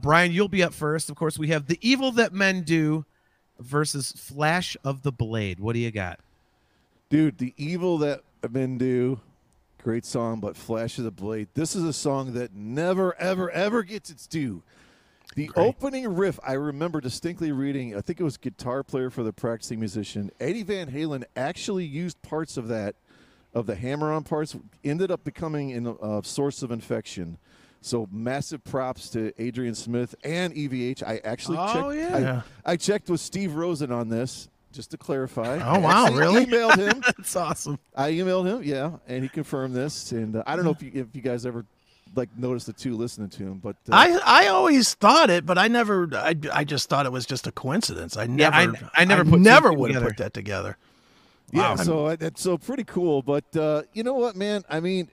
Brian, you'll be up first. Of course, we have The Evil That Men Do versus Flash of the Blade. What do you got? Dude, The Evil That Men Do, great song, but Flash of the Blade, this is a song that never, ever, ever gets its due. The opening riff, I remember distinctly reading, I think it was Guitar Player for the Practicing Musician, Eddie Van Halen actually used parts of that, of the hammer-on parts, ended up becoming a source of infection. So massive props to Adrian Smith and EVH. I actually checked. Yeah. I checked with Steve Rosen on this, just to clarify. Oh, wow, really? I emailed him. That's awesome. I emailed him, yeah, and he confirmed this. And I don't know if you guys ever noticed the two listening to him, but I always thought it, but I never. I just thought it was just a coincidence. I never would have put that together. Wow. Yeah, so that's so pretty cool. But you know what, man? I mean.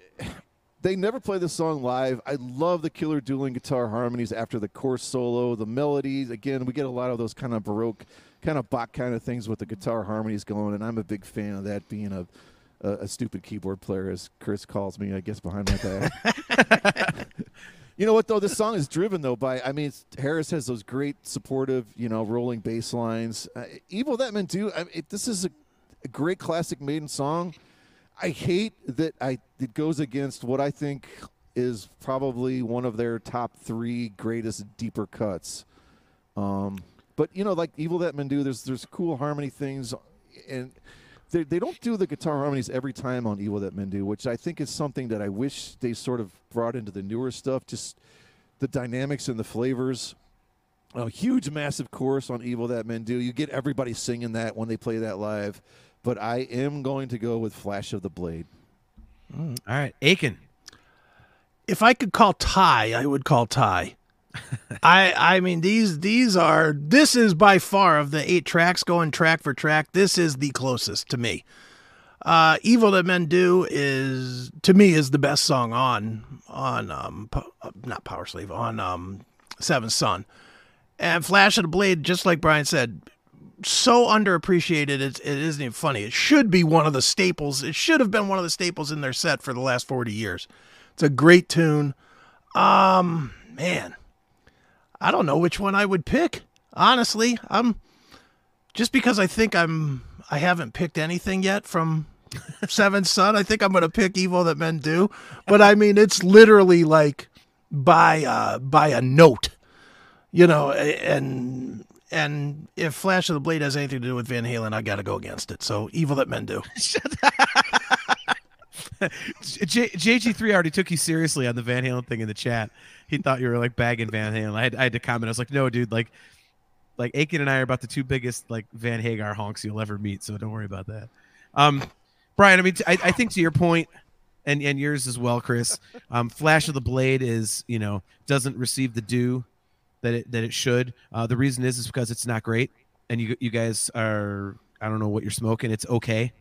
They never play this song live. I love the killer dueling guitar harmonies after the chorus solo, the melodies. Again, we get a lot of those kind of Baroque, kind of Bach kind of things with the guitar harmonies going, and I'm a big fan of that, being a stupid keyboard player, as Chris calls me, I guess, behind my back. You know what, though? This song is driven, though, by, I mean, Harris has those great supportive, you know, rolling bass lines. Evil That Men Do, I mean, this is a great classic Maiden song. I hate that it goes against what I think is probably one of their top three greatest deeper cuts. But, you know, like Evil That Men Do, there's cool harmony things, and they don't do the guitar harmonies every time on Evil That Men Do, which I think is something that I wish they sort of brought into the newer stuff, just the dynamics and the flavors. A huge, massive chorus on Evil That Men Do. You get everybody singing that when they play that live. But I am going to go with Flash of the Blade. All right, Akin. If I could call Ty, I would call Ty. I mean, this is by far, of the 8 tracks going track for track, this is the closest to me. Evil That Men Do is, to me, is the best song on not Power Slave, on Seventh Son. And Flash of the Blade, just like Brian said, so underappreciated, it isn't even funny. It should be one of the staples. It should have been one of the staples in their set for the last 40 years. It's a great tune. Man, I don't know which one I would pick. Honestly, I'm just because I haven't picked anything yet from Seventh Son. I think I'm going to pick Evil That Men Do, but I mean, it's literally like by a note, you know. And if Flash of the Blade has anything to do with Van Halen, I got to go against it. So Evil That Men Do. JG3 already took you seriously on the Van Halen thing in the chat. He thought you were like bagging Van Halen. I had to comment. I was like, no, dude, like Akin and I are about the two biggest like Van Hagar honks you'll ever meet. So don't worry about that. Brian, I mean, I think to your point and yours as well, Chris, Flash of the Blade is, you know, doesn't receive the due that it should. The reason is because it's not great. And you guys are, I don't know what you're smoking. It's okay.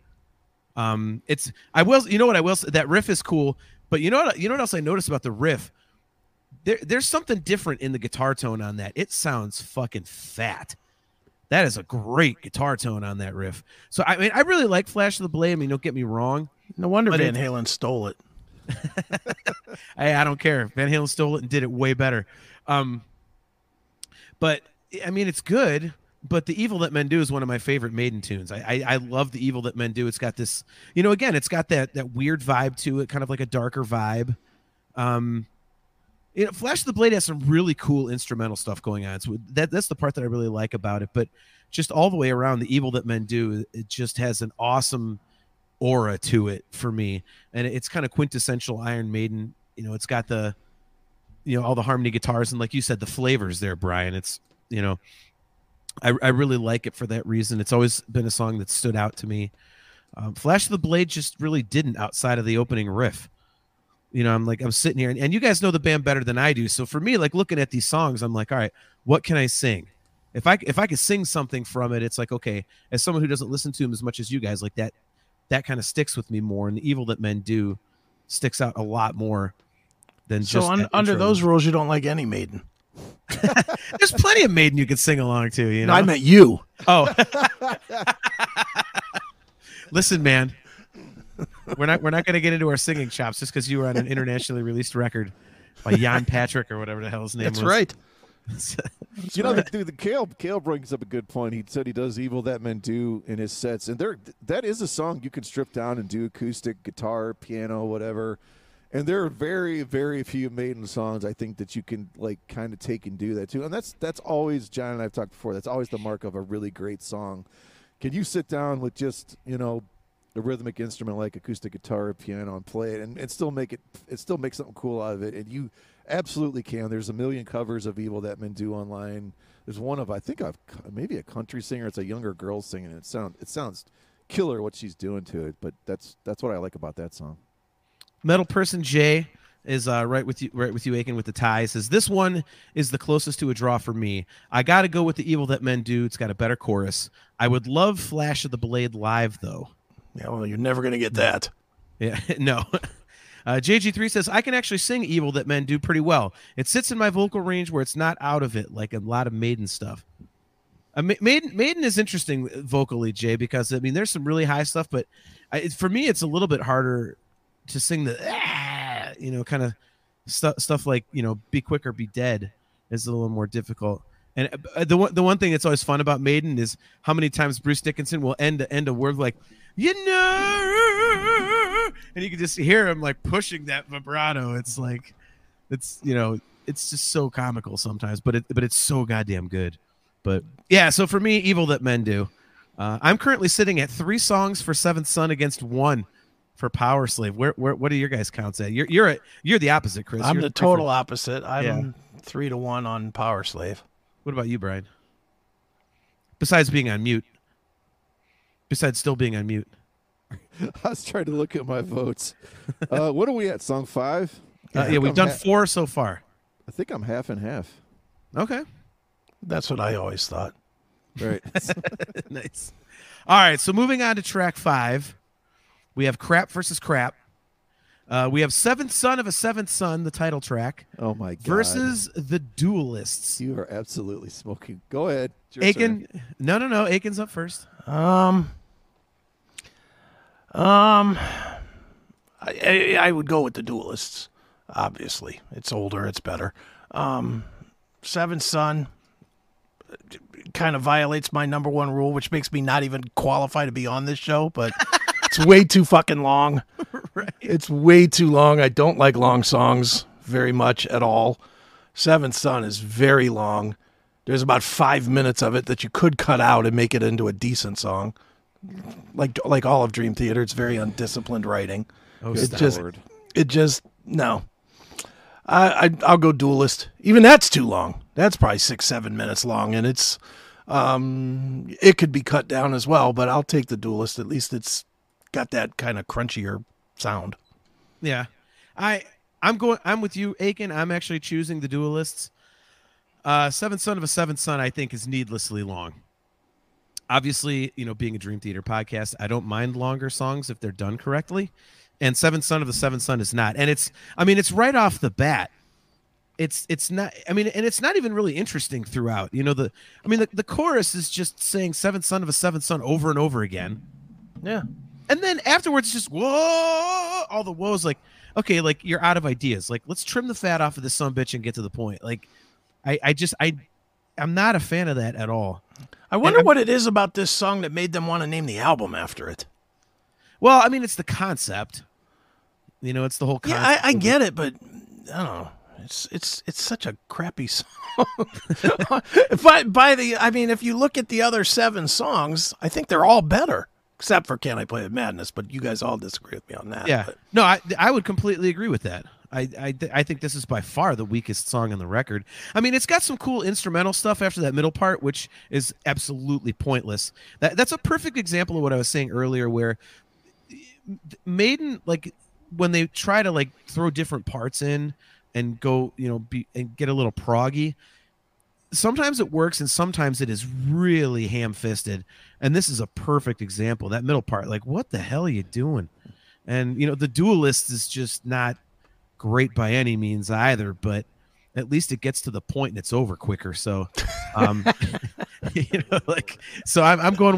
You know what I will say, that riff is cool, but you know what else I noticed about the riff? There's something different in the guitar tone on that. It sounds fucking fat. That is a great guitar tone on that riff. So I mean, I really like Flash of the Blade. I mean, don't get me wrong. No wonder Van Halen stole it. I don't care. Van Halen stole it and did it way better. But I mean, it's good. But the Evil That Men Do is one of my favorite Maiden tunes. I love the Evil That Men Do. It's got this, you know, again, it's got that weird vibe to it, kind of like a darker vibe. You know, Flash of the Blade has some really cool instrumental stuff going on. So that's the part that I really like about it. But just all the way around, the Evil That Men Do, it just has an awesome aura to it for me, and it's kind of quintessential Iron Maiden. You know, it's got the, you know, all the harmony guitars and like you said, the flavors there, Brian. It's, you know. I really like it for that reason. It's always been a song that stood out to me. Flash of the Blade just really didn't outside of the opening riff. You know, I'm sitting here, and you guys know the band better than I do. So for me, like looking at these songs, I'm like, all right, what can I sing? If I could sing something from it, it's like, okay, as someone who doesn't listen to them as much as you guys, like that kind of sticks with me more, and the Evil That Men Do sticks out a lot more than just. So under those rules, you don't like any Maiden. There's plenty of Maiden you could sing along to, you know. No, I meant you. Oh. Listen, man. We're not going to get into our singing chops just cuz you were on an internationally released record by Jan Patrick or whatever the hell his name was. That's right. You know, the Kale brings up a good point. He said he does Evil That Men Do in his sets, and that is a song you can strip down and do acoustic guitar, piano, whatever. And there are very, very few Maiden songs, I think, that you can like kind of take and do that too. And that's always, John and I've talked before, that's always the mark of a really great song. Can you sit down with just, you know, a rhythmic instrument like acoustic guitar or piano and play it and still make it, it still makes something cool out of it? And you absolutely can. There's a million covers of Evil That Men Do online. There's one of, I think, maybe a country singer. It's a younger girl singing it. It sounds killer what she's doing to it, but that's what I like about that song. Metal Person Jay is right with you, Akin, with the tie. Says, this one is the closest to a draw for me. I got to go with the Evil That Men Do. It's got a better chorus. I would love Flash of the Blade live, though. Yeah, well, you're never going to get that. Yeah, no. JG3 says, I can actually sing Evil That Men Do pretty well. It sits in my vocal range where it's not out of it like a lot of Maiden stuff. Maiden is interesting vocally, Jay, because, I mean, there's some really high stuff, but for me, it's a little bit harder to sing the, you know, kind of stuff like, you know, Be Quick or Be Dead is a little more difficult. And the one thing that's always fun about Maiden is how many times Bruce Dickinson will end a word like, you know, and you can just hear him like pushing that vibrato. It's like, it's, you know, it's just so comical sometimes, but it's so goddamn good. But yeah, so for me, Evil That Men Do. I'm currently sitting at 3 songs for Seventh Son against 1 for Power Slave. Where what are your guys' counts at? You're the opposite, Chris. I'm the total opposite. I'm 3-1 on Power Slave. What about you, Brian? Besides being on mute. Besides still being on mute. I was trying to look at my votes. What are we at? Song 5? Yeah, we've done 4 so far. I think I'm half and half. Okay. That's what I always thought. Right. Nice. All right, so moving on to track 5. We have Crap versus Crap. We have Seventh Son of a Seventh Son, the title track. Oh, my God. Versus The Duelists. You are absolutely smoking. Go ahead. Akin. Turn. No. Akin's up first. I would go with The Duelists, obviously. It's older. It's better. Seventh Son kind of violates my number one rule, which makes me not even qualify to be on this show, but... It's way too fucking long. Right. It's way too long. I don't like long songs very much at all. Seventh Son is very long. There's about 5 minutes of it that you could cut out and make it into a decent song. Like all of Dream Theater, it's very undisciplined writing. Oh, no. I'll go Duelist. Even that's too long. That's probably 6-7 minutes long, and it's it could be cut down as well. But I'll take the Duelist. At least it's got that kind of crunchier sound. Yeah. I'm with you, Akin. I'm actually choosing the Duelists. Seventh Son of a Seventh Son, I think, is needlessly long. Obviously, you know, being a Dream Theater podcast, I don't mind longer songs if they're done correctly. And Seventh Son of a Seventh Son is not. And it's right off the bat. It's not, and it's not even really interesting throughout. You know, the chorus is just saying Seventh Son of a Seventh Son over and over again. Yeah. And then afterwards, just whoa, all the woes. Like, okay, like you're out of ideas. Like, let's trim the fat off of this sumbitch and get to the point. Like, I'm not a fan of that at all. I wonder what it is about this song that made them want to name the album after it. Well, it's the concept. You know, it's the whole concept. Yeah, I get it, but I don't know. It's such a crappy song. If you look at the other 7 songs, I think they're all better. Except for Can I Play With Madness, but you guys all disagree with me on that. Yeah. But. No, I would completely agree with that. I think this is by far the weakest song on the record. It's got some cool instrumental stuff after that middle part, which is absolutely pointless. That's a perfect example of what I was saying earlier, where Maiden, like, when they try to, like, throw different parts in and go, you know, and get a little proggy, sometimes it works and sometimes it is really ham-fisted, and this is a perfect example. That middle part, like, what the hell are you doing? And, you know, the Duelist is just not great by any means either, but at least it gets to the point and it's over quicker. So I'm going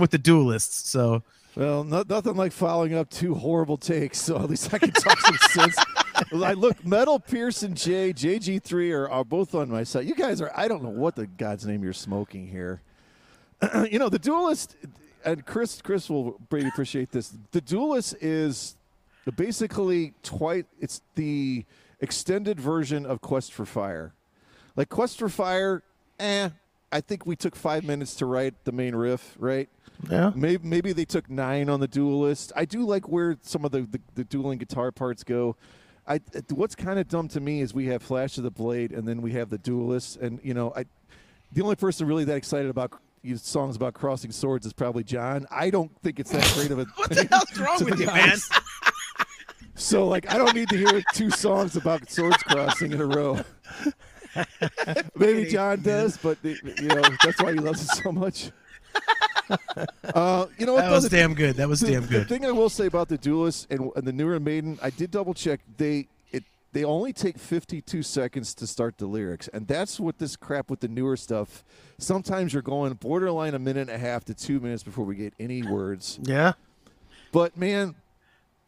with the Duelists. So, well, nothing like following up 2 horrible takes, so at least I can talk some sense. Look, Metal Pierce and JG3 are both on my side. You guys are, I don't know what the God's name you're smoking here. You know, the Duelist, and Chris will really appreciate this. The Duelist is basically twice, it's the extended version of Quest for Fire. Like, Quest for Fire, I think we took 5 minutes to write the main riff, right? Yeah. Maybe they took 9 on the Duelist. I do like where some of the dueling guitar parts go. What's kind of dumb to me is we have Flash of the Blade and then we have the Duelist, and you know, the only person really that excited about songs about crossing swords is probably John. I don't think it's that great of a. What the hell's wrong with you, man? So, like, I don't need to hear 2 songs about swords crossing in a row. Maybe John does, but you know, that's why he loves it so much. You know what, that was damn good. That was damn good. The thing I will say about the Duelists and the newer Maiden, I did double check. They only take 52 seconds to start the lyrics, and that's what this crap with the newer stuff. Sometimes you're going borderline 1.5 to 2 minutes before we get any words. Yeah, but man,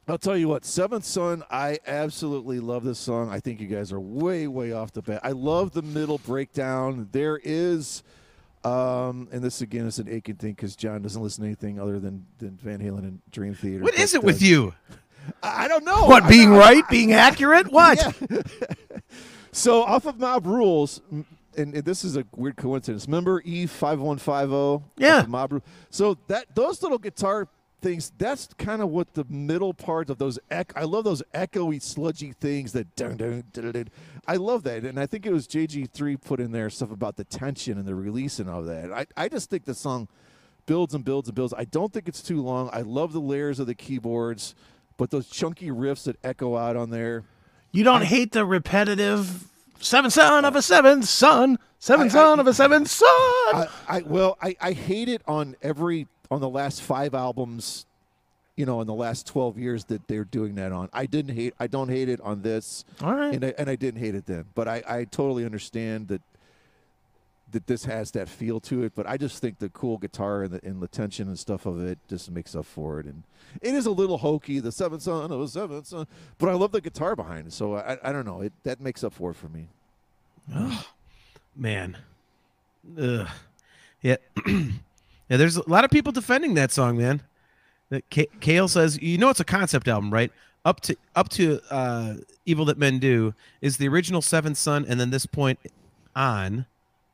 I'll tell you what, Seventh Son, I absolutely love this song. I think you guys are way, way off the bat. I love the middle breakdown. There is, and this, again, is an Akin thing because John doesn't listen to anything other than Van Halen and Dream Theater. What is it with you? I don't know. What, being right, being accurate? What? Yeah. So off of Mob Rules, and this is a weird coincidence. Remember E5150? Yeah. Mob Rules. So those little guitar things, that's kind of what the middle part of those I love those echoey, sludgy things that dun, dun, dun, dun. I love that, and I think it was JG3 put in there stuff about the tension and the release and all that. I just think the song builds and builds and builds. I don't think it's too long. I love the layers of the keyboards, but those chunky riffs that echo out on there. You don't hate the repetitive Seventh Son of a Seventh Son, Seventh Son of a Seventh Son. I hate it on every on the last 5 albums, you know, in the last 12 years that they're doing that on. I don't hate it on this. All right. And I didn't hate it then. But I totally understand that this has that feel to it. But I just think the cool guitar and the tension and stuff of it just makes up for it. And it is a little hokey, the Seventh Son of a Seventh Son. But I love the guitar behind it. So I don't know. That makes up for it for me. Oh, man. Ugh. Yeah. Yeah, there's a lot of people defending that song, man. Kale says, you know, it's a concept album, right? Up to Evil That Men Do is the original Seventh Son, and then this point on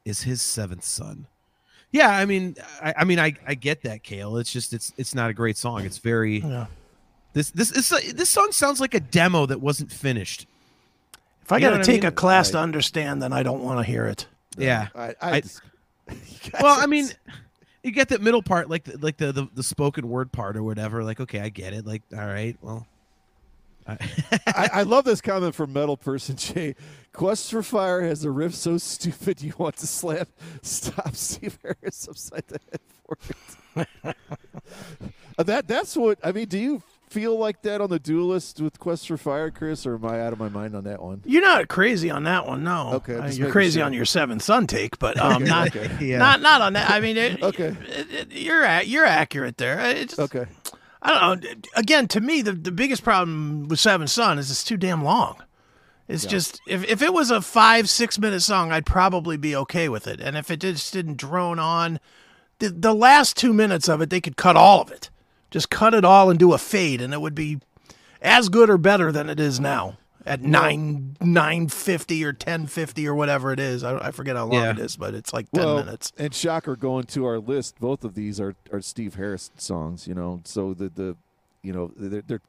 is his Seventh Son. Yeah, I mean, I get that, Kale. It's just it's not a great song. It's very this song sounds like a demo that wasn't finished. If I got to take a class to understand, then I don't want to hear it. Yeah. Well, I mean. You get that middle part, like the spoken word part or whatever. Like, okay, I get it. Like, all right, well. I love this comment from Metal Person Jay. Quest for Fire has a riff so stupid you want to stop Steve Harris upside the head for it. That's what I mean. Do you feel like that on the Duelist with Quest for Fire, Chris, or am I out of my mind on that one? You're not crazy on that one, no. Okay, you're crazy on your Seventh Son take, but okay, not on that. I mean, okay, you're accurate there. It's, okay, I don't know. Again, to me, the biggest problem with Seventh Son is it's too damn long. It's just if it was a 5-6 minute song, I'd probably be okay with it. And if it just didn't drone on, the last 2 minutes of it, they could cut all of it. Just cut it all and do a fade, and it would be as good or better than it is now at 9:50 or 10:50 or whatever it is. I forget how long it is, but it's like 10 minutes. And shocker, going to our list, both of these are Steve Harris songs, you know. So the you know, they're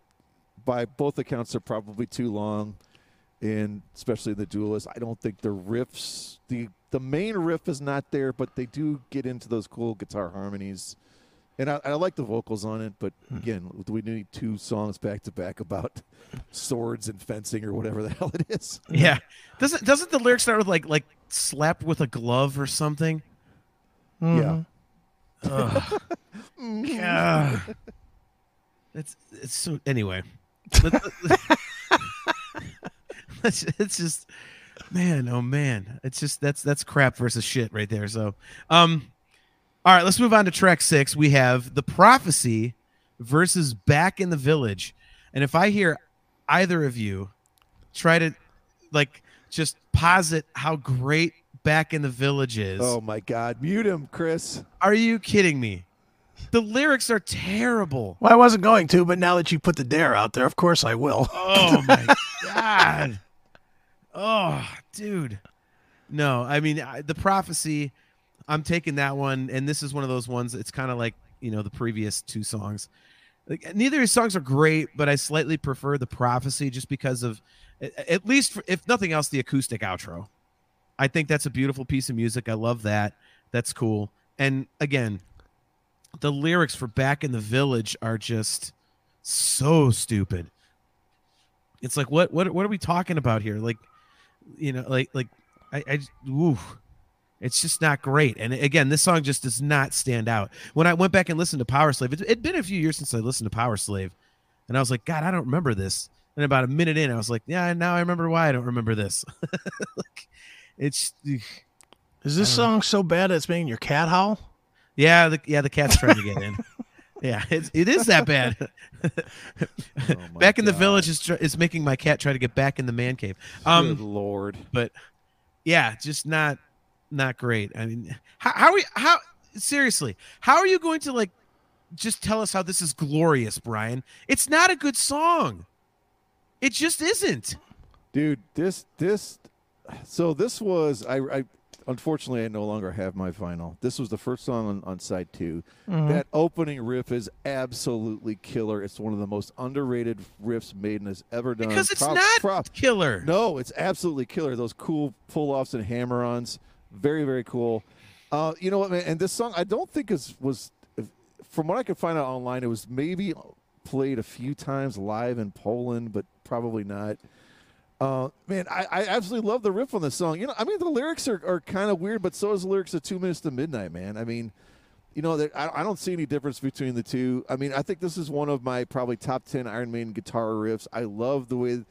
by both accounts are probably too long, and especially the Duelist. I don't think the riffs, the main riff is not there, but they do get into those cool guitar harmonies. And I like the vocals on it, but again, we need 2 songs back to back about swords and fencing or whatever the hell it is. Yeah, doesn't the lyrics start with like slap with a glove or something? Mm. Yeah. Yeah. It's so anyway. It's just, man, oh man, it's just that's crap versus shit right there. So, all right, let's move on to track 6. We have The Prophecy versus Back in the Village. And if I hear either of you try to, like, just posit how great Back in the Village is. Oh, my God. Mute him, Chris. Are you kidding me? The lyrics are terrible. Well, I wasn't going to, but now that you put the dare out there, of course I will. Oh, my God. Oh, dude. No, I mean, The Prophecy, I'm taking that one, and this is one of those ones. It's kind of like, you know, the previous 2 songs. Like, neither of these songs are great, but I slightly prefer The Prophecy just because of, at least for, if nothing else, the acoustic outro. I think that's a beautiful piece of music. I love that. That's cool. And again, the lyrics for Back in the Village are just so stupid. It's like, what are we talking about here? Like, you know, I woo. It's just not great. And again, this song just does not stand out. When I went back and listened to Power Slave, it'd been a few years since I listened to Power Slave, and I was like, God, I don't remember this. And about a minute in, I was like, yeah, now I remember why I don't remember this. Like, it's is this song so bad that it's making your cat howl? Yeah, the cat's trying to get in. Yeah, it is that bad. Back in the village is making my cat try to get back in the man cave. Good Lord. But yeah, just not great. I mean, how are you going to like just tell us how this is glorious, Brian? It's not a good song. It just isn't. Dude, this was I unfortunately, I no longer have my vinyl. This was the first song on side two. Mm-hmm. That opening riff is absolutely killer. It's one of the most underrated riffs Maiden has ever done. Because it's not killer. No, it's absolutely killer. Those cool pull-offs and hammer-ons. Very, very cool. You know what, man? And this song, I don't think was, from what I could find out online, it was maybe played a few times live in Poland, but probably not. Man, I absolutely love the riff on this song. You know, I mean, the lyrics are kind of weird, but so is the lyrics of 2 Minutes to Midnight, man. I mean, you know, I don't see any difference between the two. I mean, I think this is one of my probably top 10 Iron Maiden guitar riffs. I love the way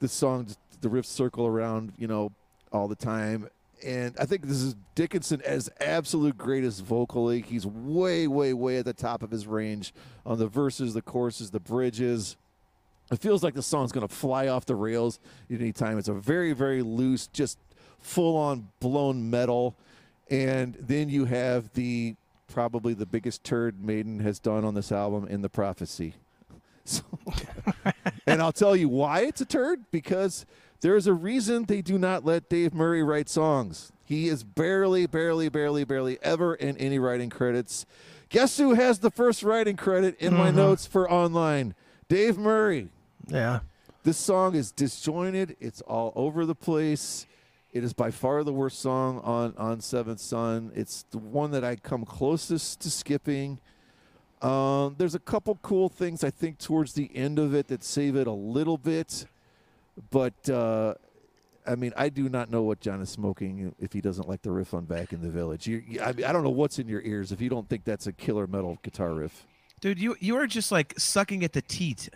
the song, the riffs circle around, you know, all the time. And I think this is Dickinson as absolute greatest vocally. He's way, way, way at the top of his range on the verses, the choruses, the bridges. It feels like the song's going to fly off the rails at any time. It's a very, very loose, just full-on blown metal. And then you have probably the biggest turd Maiden has done on this album in The Prophecy. So, and I'll tell you why it's a turd, because there is a reason they do not let Dave Murray write songs. He is barely ever in any writing credits. Guess who has the first writing credit in my notes for online? Dave Murray. Yeah. This song is disjointed. It's all over the place. It is by far the worst song on Seventh Son. It's the one that I come closest to skipping. There's a couple cool things, I think, towards the end of it that save it a little bit. But, I mean, I do not know what John is smoking if he doesn't like the riff on Back in the Village. I don't know what's in your ears if you don't think that's a killer metal guitar riff. Dude, you are just like sucking at the teat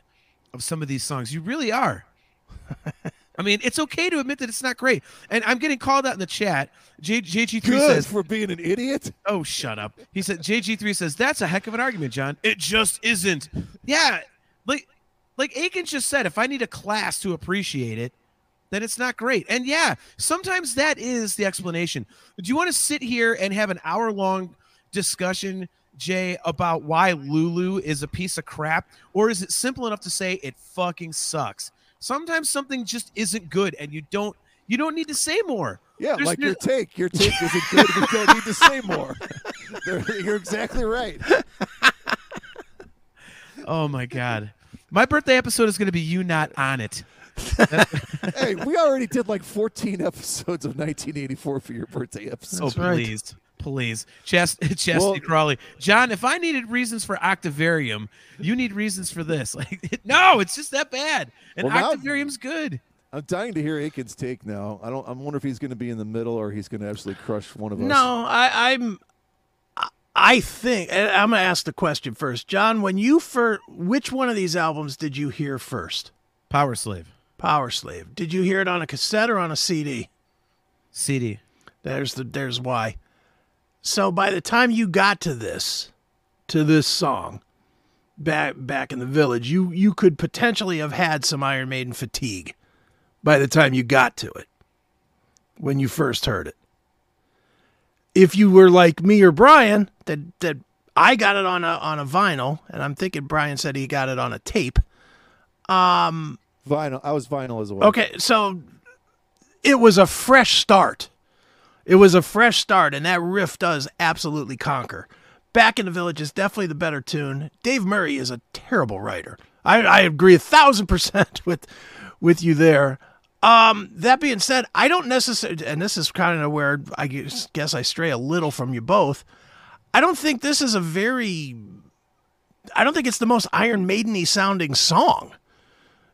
of some of these songs. You really are. I mean, it's okay to admit that it's not great. And I'm getting called out in the chat. JG3 says, for being an idiot? Oh, shut up. He said, JG3 says, that's a heck of an argument, John. It just isn't. Yeah. Like Akin just said, if I need a class to appreciate it, then it's not great. And yeah, sometimes that is the explanation. Do you want to sit here and have an hour-long discussion, Jay, about why Lulu is a piece of crap, or is it simple enough to say it fucking sucks? Sometimes something just isn't good, and you don't need to say more. Yeah, there's like your take isn't good. You don't need to say more. You're exactly right. Oh my God, my birthday episode is going to be you not on it. Hey, we already did like 14 episodes of 1984 for your birthday episode. That's right. Please. Chastity Crawley. John, if I needed reasons for Octavarium, you need reasons for this. No, it's just that bad. And well, Octavarium's good. I'm dying to hear Aiken's take now. I wonder if he's going to be in the middle or he's going to absolutely crush one of us. No, I'm going to ask the question first. John, which one of these albums did you hear first? Power Slave. Power Slave. Did you hear it on a cassette or on a CD? CD. There's why. So by the time you got to this song, back in the village, you could potentially have had some Iron Maiden fatigue by the time you got to it, when you first heard it. If you were like me or Brian, that I got it on a vinyl, and I'm thinking Brian said he got it on a tape. Vinyl. I was vinyl as well. Okay, so it was a fresh start. It was a fresh start, and that riff does absolutely conquer. Back in the Village is definitely the better tune. Dave Murray is a terrible writer. I agree 1,000% with you there. That being said, I don't necessarily, and this is kind of where I guess I stray a little from you both, I don't think this is I don't think it's the most Iron Maiden-y sounding song.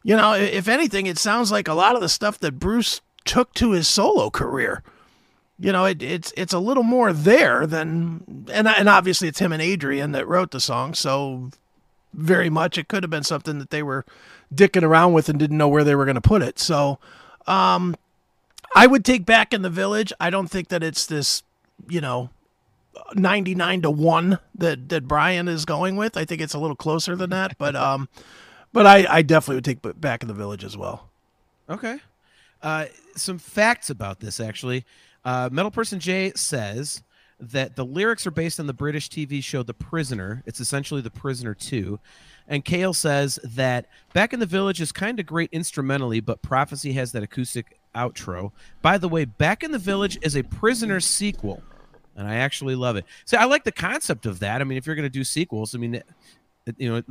You know, if anything, it sounds like a lot of the stuff that Bruce took to his solo career. You know, it's a little more there than, and obviously it's him and Adrian that wrote the song, so very much it could have been something that they were dicking around with and didn't know where they were going to put it. So I would take Back in the Village. I don't think that it's this, you know, 99 to 1 that Brian is going with. I think it's a little closer than that, but I definitely would take Back in the Village as well. Okay. Some facts about this, actually. Metal Person Jay says that the lyrics are based on the British TV show The Prisoner. It's essentially The Prisoner 2. And Kale says that Back in the Village is kind of great instrumentally, but Prophecy has that acoustic outro. By the way, Back in the Village is a Prisoner sequel, and I actually love it. So I like the concept of that. I mean, if you're going to do sequels, I mean, you know,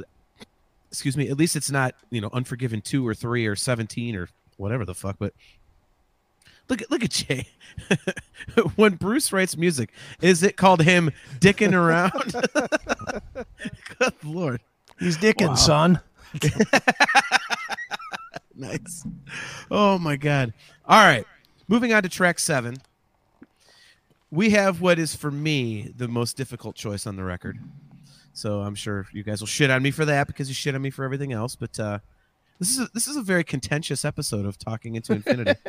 excuse me, at least it's not, you know, Unforgiven 2 or 3 or 17 or whatever the fuck, but... Look at Jay. When Bruce writes music, is it called him dicking around? Good Lord. He's dicking, wow. Son. Nice. Oh, my God. All right. Moving on to track 7. We have what is, for me, the most difficult choice on the record. So I'm sure you guys will shit on me for that because you shit on me for everything else. But this is a very contentious episode of Talking Into Infinity.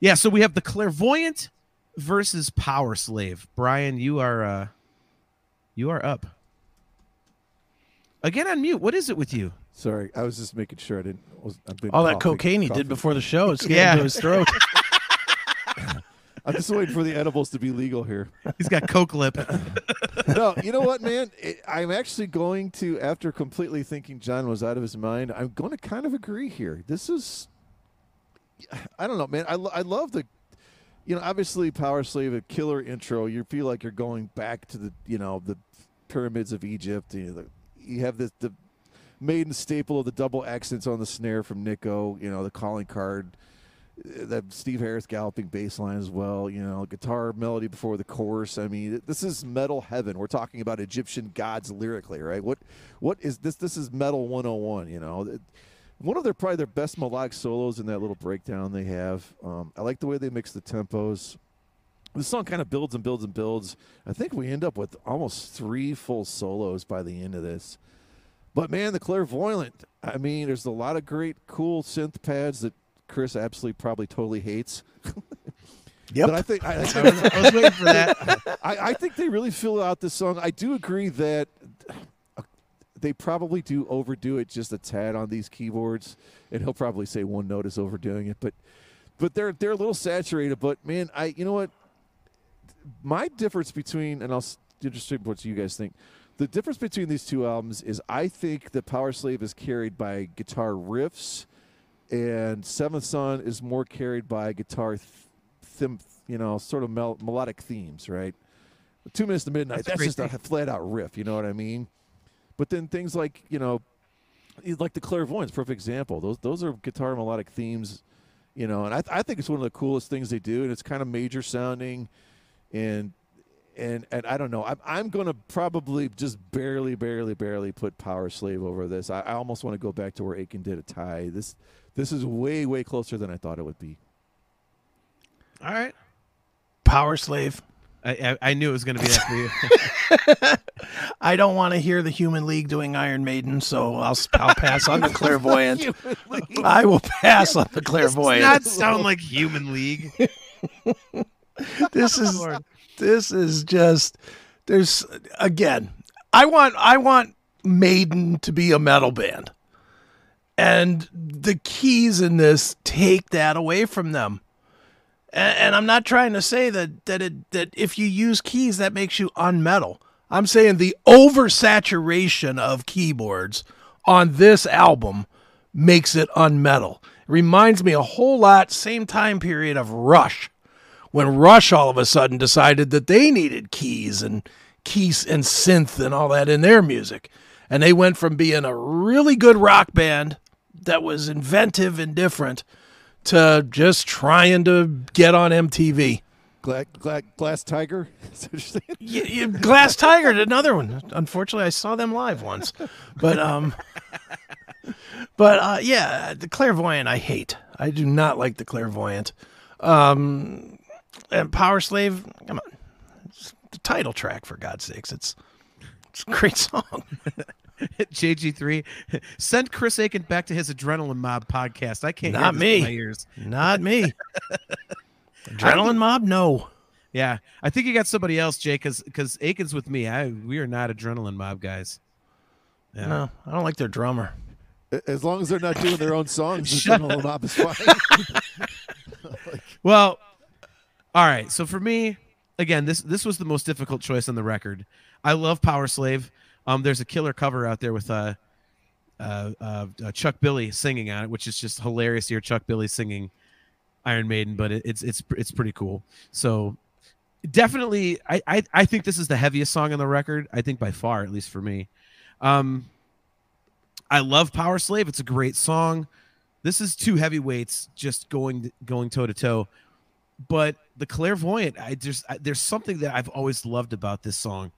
Yeah, so we have the Clairvoyant versus Power Slave. Brian, you are up. Again on mute. What is it with you? Sorry, I was just making sure I didn't. All that cocaine he did before the show is getting into his throat. I'm just waiting for the edibles to be legal here. He's got coke lip. No, you know what, man? I'm actually going to, after completely thinking John was out of his mind, I'm going to kind of agree here. This is... I don't know, man. I love the, you know, obviously Power Slave, a killer intro. You feel like you're going back to the, you know, the pyramids of Egypt. You have the Maiden staple of the double accents on the snare from Nico. You know, the calling card, that Steve Harris galloping bass line as well. You know, guitar melody before the chorus. I mean, this is metal heaven. We're talking about Egyptian gods lyrically, right? What is this? This is metal 101. You know. One of probably their best melodic solos in that little breakdown they have. I like the way they mix the tempos. This song kind of builds and builds and builds. I think we end up with almost 3 full solos by the end of this. But, man, the Clairvoyant. I mean, there's a lot of great, cool synth pads that Chris absolutely probably totally hates. Yep. But I think I was waiting for that. I think they really fill out this song. I do agree that... They probably do overdo it just a tad on these keyboards, and he'll probably say one note is overdoing it, but they're a little saturated. But man, you know what? My difference between, and I'll just say what you guys think. The difference between these two albums is I think that Power Slave is carried by guitar riffs, and Seventh Son is more carried by guitar, you know, sort of melodic themes, right? 2 Minutes to Midnight. That's just a flat out riff. You know what I mean? But then things like, you know, like the Clairvoyant's perfect example. Those are guitar melodic themes, you know, and I think it's one of the coolest things they do, and it's kind of major sounding, and I don't know. I'm going to probably just barely put Power Slave over this. I almost want to go back to where Akin did a tie. This is way closer than I thought it would be. All right. Power Slave. I knew it was going to be that for you. I don't want to hear the Human League doing Iron Maiden, so I'll pass on the Clairvoyant. I will pass on the Clairvoyant. Does not sound like Human League. This is just, there's, again, I want Maiden to be a metal band, and the keys in this take that away from them. And I'm not trying to say that if you use keys, that makes you unmetal. I'm saying the oversaturation of keyboards on this album makes it unmetal. Reminds me a whole lot, same time period of Rush, when Rush all of a sudden decided that they needed keys and synth and all that in their music. And they went from being a really good rock band that was inventive and different to just trying to get on MTV. Glass Tiger? Glass Tiger, another one. Unfortunately, I saw them live once. But yeah, the Clairvoyant I hate. I do not like the Clairvoyant. And Power Slave, come on. It's the title track, for God's sakes. It's a great song. JG3 send Chris Akin back to his Adrenaline Mob podcast. I can't. Not hear this me. In my ears. Not me. Adrenaline Mob. No. Yeah, I think you got somebody else, Jay, because Akin's with me. We are not Adrenaline Mob guys. Yeah. No, I don't like their drummer. As long as they're not doing their own songs, Adrenaline Mob is fine. Well, all right. So for me, again, this was the most difficult choice on the record. I love Power Slave. There's a killer cover out there with Chuck Billy singing on it, which is just hilarious to hear Chuck Billy singing Iron Maiden, but it's pretty cool. So definitely, I think this is the heaviest song on the record. I think by far, at least for me. I love Power Slave. It's a great song. This is two heavyweights just going toe to toe. But the Clairvoyant, there's something that I've always loved about this song.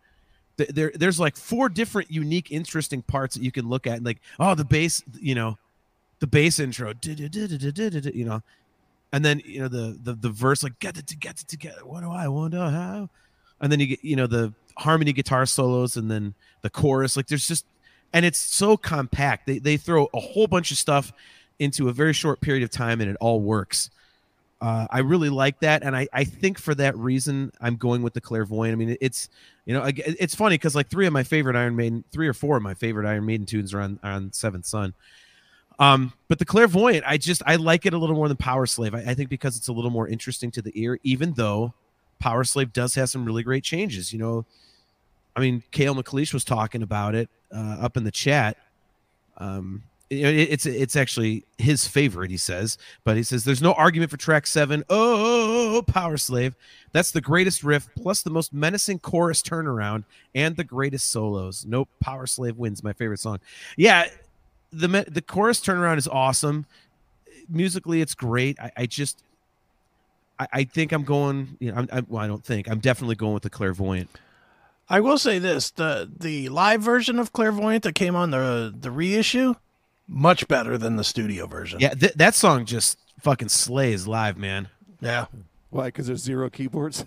There's like four different unique, interesting parts that you can look at, and like, oh, the bass, the bass intro, and then the verse, like, get it together, what do I wonder how? And then you get the harmony guitar solos, and then the chorus. Like, there's just, and it's so compact. They throw a whole bunch of stuff into a very short period of time, and it all works. I really like that, and I think for that reason I'm going with the Clairvoyant. I mean, it's it's funny because like three or four of my favorite Iron Maiden tunes are on Seventh Son, but the Clairvoyant, I like it a little more than Power Slave. I think because it's a little more interesting to the ear, even though Power Slave does have some really great changes. I mean, Kale McLeish was talking about it up in the chat. It's actually his favorite, he says, but he says there's no argument for track 7. Oh, Power Slave. That's the greatest riff, plus the most menacing chorus turnaround and the greatest solos. Nope, Power Slave wins, my favorite song. Yeah, the chorus turnaround is awesome. Musically, it's great. I think I'm going, I don't think. I'm definitely going with the Clairvoyant. I will say this, the live version of Clairvoyant that came on the reissue, much better than the studio version. Yeah, that song just fucking slays live, man. Yeah. Why? Because there's zero keyboards?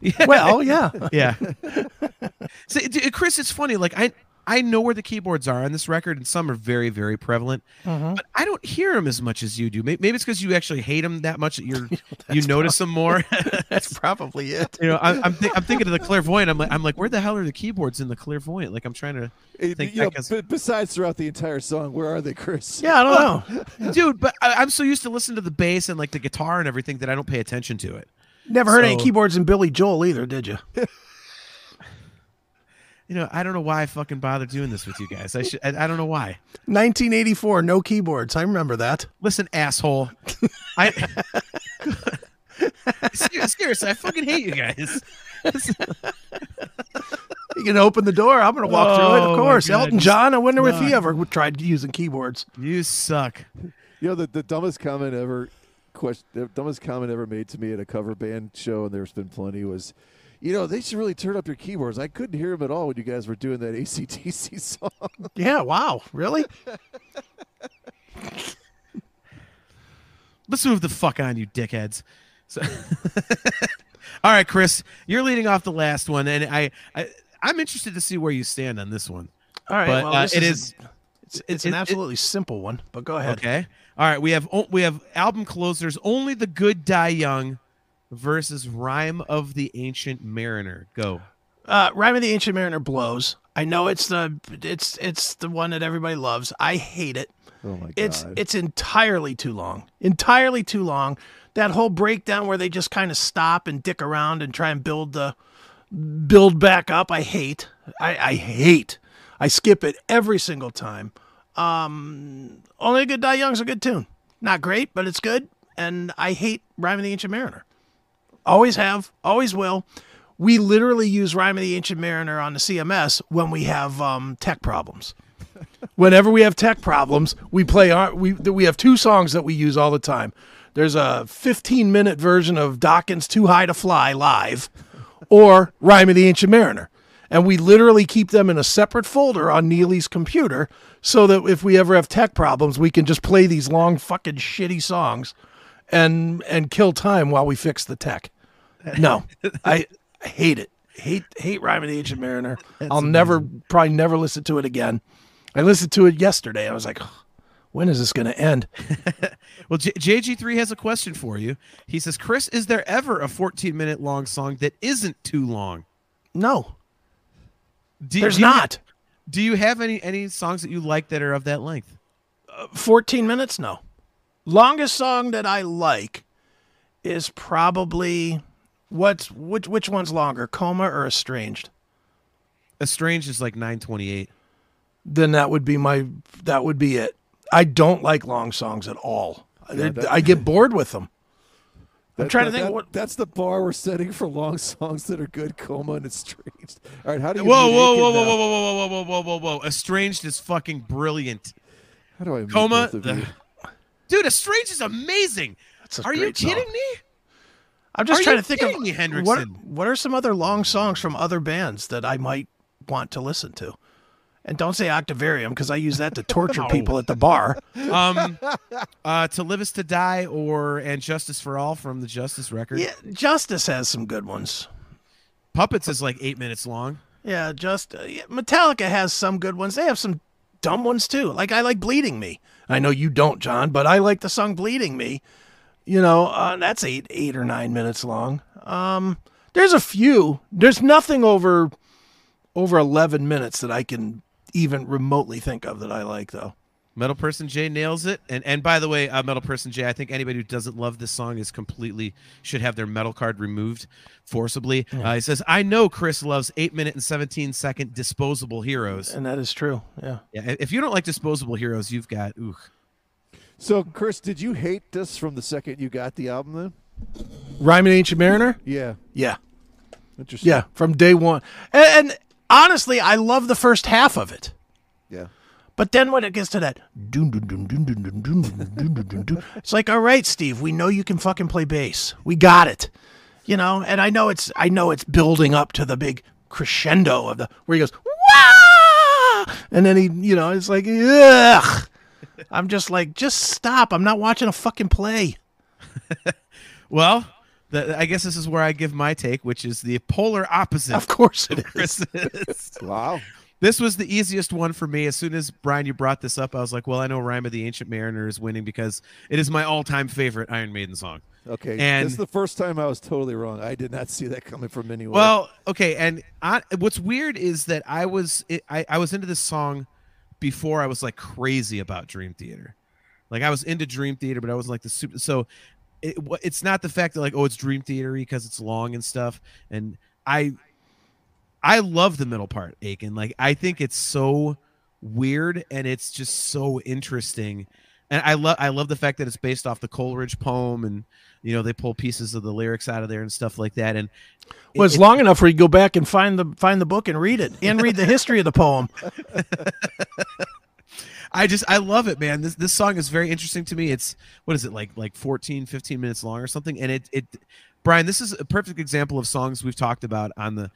Yeah. Well, yeah. Yeah. So, Chris, it's funny. Like, I know where the keyboards are on this record, and some are very, very prevalent. Mm-hmm. But I don't hear them as much as you do. Maybe it's because you actually hate them that much that you notice them more. That's probably it. I'm thinking of the Clairvoyant. I'm like, where the hell are the keyboards in the Clairvoyant? Like, I'm trying to think. Besides, throughout the entire song, where are they, Chris? Yeah, I don't know, dude. But I'm so used to listening to the bass and like the guitar and everything that I don't pay attention to it. Never heard any keyboards in Billy Joel either, did you? I don't know why I fucking bother doing this with you guys. I don't know why. 1984, no keyboards. I remember that. Listen, asshole. Seriously, I fucking hate you guys. You can open the door. I'm going to walk through it, of course. Elton John, I wonder if he ever tried using keyboards. You suck. The dumbest comment ever, made to me at a cover band show, and there's been plenty, was, they should really turn up your keyboards. I couldn't hear them at all when you guys were doing that AC/DC song. Yeah, wow. Really? Let's move the fuck on, you dickheads. So all right, Chris, you're leading off the last one, and I'm interested to see where you stand on this one. All right, but, it's an absolutely simple one, but go ahead. Okay. All right, we have album closers, Only the Good Die Young versus Rime of the Ancient Mariner. Go. Rime of the Ancient Mariner blows. I know it's the one that everybody loves. I hate it. Oh my God. It's entirely too long. Entirely too long. That whole breakdown where they just kind of stop and dick around and try and build back up. I hate. I hate. I skip it every single time. Only a Good Die Young's a good tune. Not great, but it's good. And I hate Rime of the Ancient Mariner. Always have, always will. We literally use Rime of the Ancient Mariner on the CMS when we have tech problems. Whenever we have tech problems, we play we have two songs that we use all the time. There's a 15-minute version of Dawkins' Too High to Fly live or Rime of the Ancient Mariner. And we literally keep them in a separate folder on Neely's computer so that if we ever have tech problems, we can just play these long fucking shitty songs and kill time while we fix the tech. No, I hate it. Hate Rime of the Ancient Mariner. That's I'll amazing. Probably never listen to it again. I listened to it yesterday. I was like, when is this going to end? Well, JG3 has a question for you. He says, Chris, is there ever a 14-minute long song that isn't too long? No. There's not. Do you have any songs that you like that are of that length? 14 minutes? No. Longest song that I like is probably, which one's longer, Coma or Estranged? Estranged is like 9:28. Then that would be it. I don't like long songs at all. Yeah, I get bored with them. I'm trying to think. That's the bar we're setting for long songs that are good. Coma and Estranged. All right, how do you? Whoa, whoa, whoa! Estranged is fucking brilliant. How do I? Coma, dude, Estranged is amazing. Are you kidding me? I'm just trying to think of what are some other long songs from other bands that I might want to listen to. And don't say Octavarium, because I use that to torture people at the bar. To Live Is to Die and Justice for All from the Justice record. Yeah, Justice has some good ones. Puppets is like 8 minutes long. Yeah, Metallica has some good ones. They have some dumb ones too. Like I like Bleeding Me. I know you don't, John, but I like the song Bleeding Me. You know, that's eight or 9 minutes long. There's a few. There's nothing over 11 minutes that I can even remotely think of that I like, though. Metal Person J nails it. And by the way, Metal Person J, I think anybody who doesn't love this song is completely should have their metal card removed forcibly. Yeah. He says, I know Chris loves 8-minute and 17-second Disposable Heroes. And that is true, yeah. If you don't like Disposable Heroes, you've got, ooh. So, Chris, did you hate this from the second you got the album, then? Rhymin' Ancient Mariner? Yeah. Yeah. Interesting. Yeah, from day one. And honestly, I love the first half of it. Yeah. But then when it gets to that, it's like, all right, Steve, we know you can fucking play bass. We got it. You know, and I know it's building up to the big crescendo of where he goes, wah! And then he, you know, it's like, ugh. I'm just like, just stop. I'm not watching a fucking play. Well, I guess this is where I give my take, which is the polar opposite. Of course it is. Wow. This was the easiest one for me. As soon as, Brian, you brought this up, I was like, well, I know Rhyme of the Ancient Mariner is winning because it is my all-time favorite Iron Maiden song. Okay, and this is the first time I was totally wrong. I did not see that coming from anywhere. Well, okay, and what's weird is that I was into this song before I was like crazy about Dream Theater. Like I was into Dream Theater, but I wasn't like the super. So it's not the fact that like, oh, it's Dream Theater-y because it's long and stuff. And I love the middle part, Akin. Like I think it's so weird and it's just so interesting. And I love the fact that it's based off the Coleridge poem, and you know they pull pieces of the lyrics out of there and stuff like that. And well, it's long enough where you go back and find the book and read it and read the history of the poem. I love it, man. This song is very interesting to me. It's, what is it, like 14, 15 minutes long or something? And it Brian, this is a perfect example of songs we've talked about on the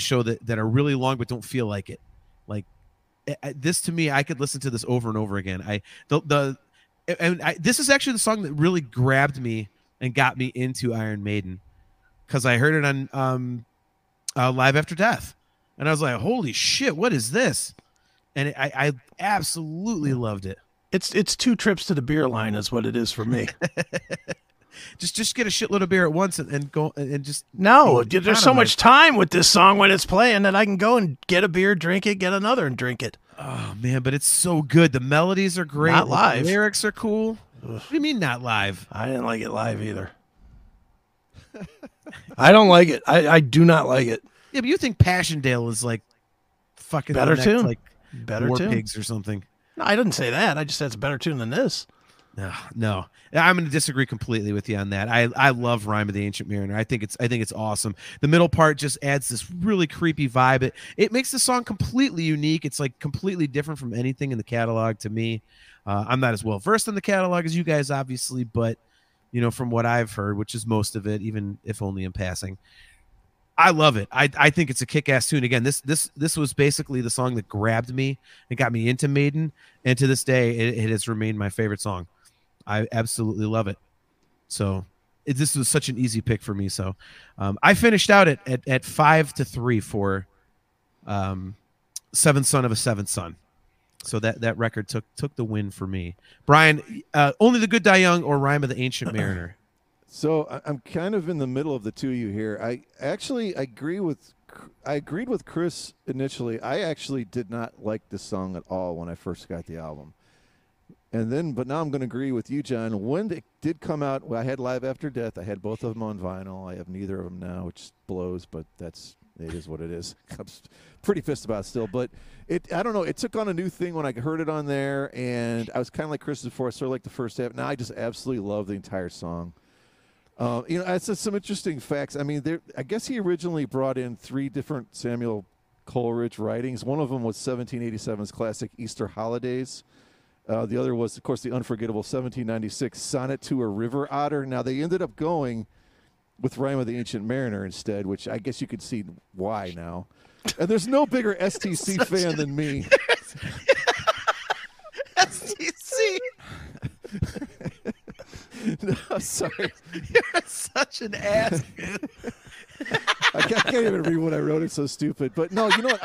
show that are really long but don't feel like it. Like this to me, I could listen to this over and over again. This is actually the song that really grabbed me and got me into Iron Maiden, because I heard it on Live After Death, and I was like, "Holy shit, what is this?" And I absolutely loved it. It's two trips to the beer line is what it is for me. Just get a shitload of beer at once and go and just no. There's so much time with this song when it's playing that I can go and get a beer, drink it, get another, and drink it. Oh man, but it's so good. The melodies are great. Not live. The lyrics are cool. Ugh. What do you mean not live? I didn't like it live either. I don't like it. I do not like it. Yeah, but you think Passchendaele is like fucking better tune, like better War Pigs or something? No, I didn't say that. I just said it's a better tune than this. No, I'm going to disagree completely with you on that. I love Rhyme of the Ancient Mariner. I think it's awesome. The middle part just adds this really creepy vibe. It makes the song completely unique. It's like completely different from anything in the catalog to me. I'm not as well versed in the catalog as you guys, obviously, but you know, from what I've heard, which is most of it, even if only in passing, I love it. I think it's a kick-ass tune. Again, this was basically the song that grabbed me and got me into Maiden, and to this day, it has remained my favorite song. I absolutely love it. So this was such an easy pick for me. So I finished out at 5-3 for Seventh Son of a Seventh Son. So that record took the win for me. Brian, Only the Good Die Young or Rhyme of the Ancient Mariner? So I'm kind of in the middle of the two of you here. I agreed with Chris initially. I actually did not like this song at all when I first got the album. And then, but now I'm going to agree with you, John. When it did come out, well, I had Live After Death. I had both of them on vinyl. I have neither of them now, which blows, but it is what it is. I'm pretty pissed about it still, but I don't know. It took on a new thing when I heard it on there, and I was kind of like Chris before. I sort of like the first half. Now I just absolutely love the entire song. You know, that's just some interesting facts. I mean, I guess he originally brought in three different Samuel Coleridge writings. One of them was 1787's classic Easter Holidays. The other was, of course, the unforgettable 1796 Sonnet to a River Otter. Now, they ended up going with Rhyme of the Ancient Mariner instead, which I guess you could see why now. And there's no bigger STC fan than me. STC! No, sorry. You're such an ass, man. I can't even read what I wrote. It's so stupid. But no, you know what?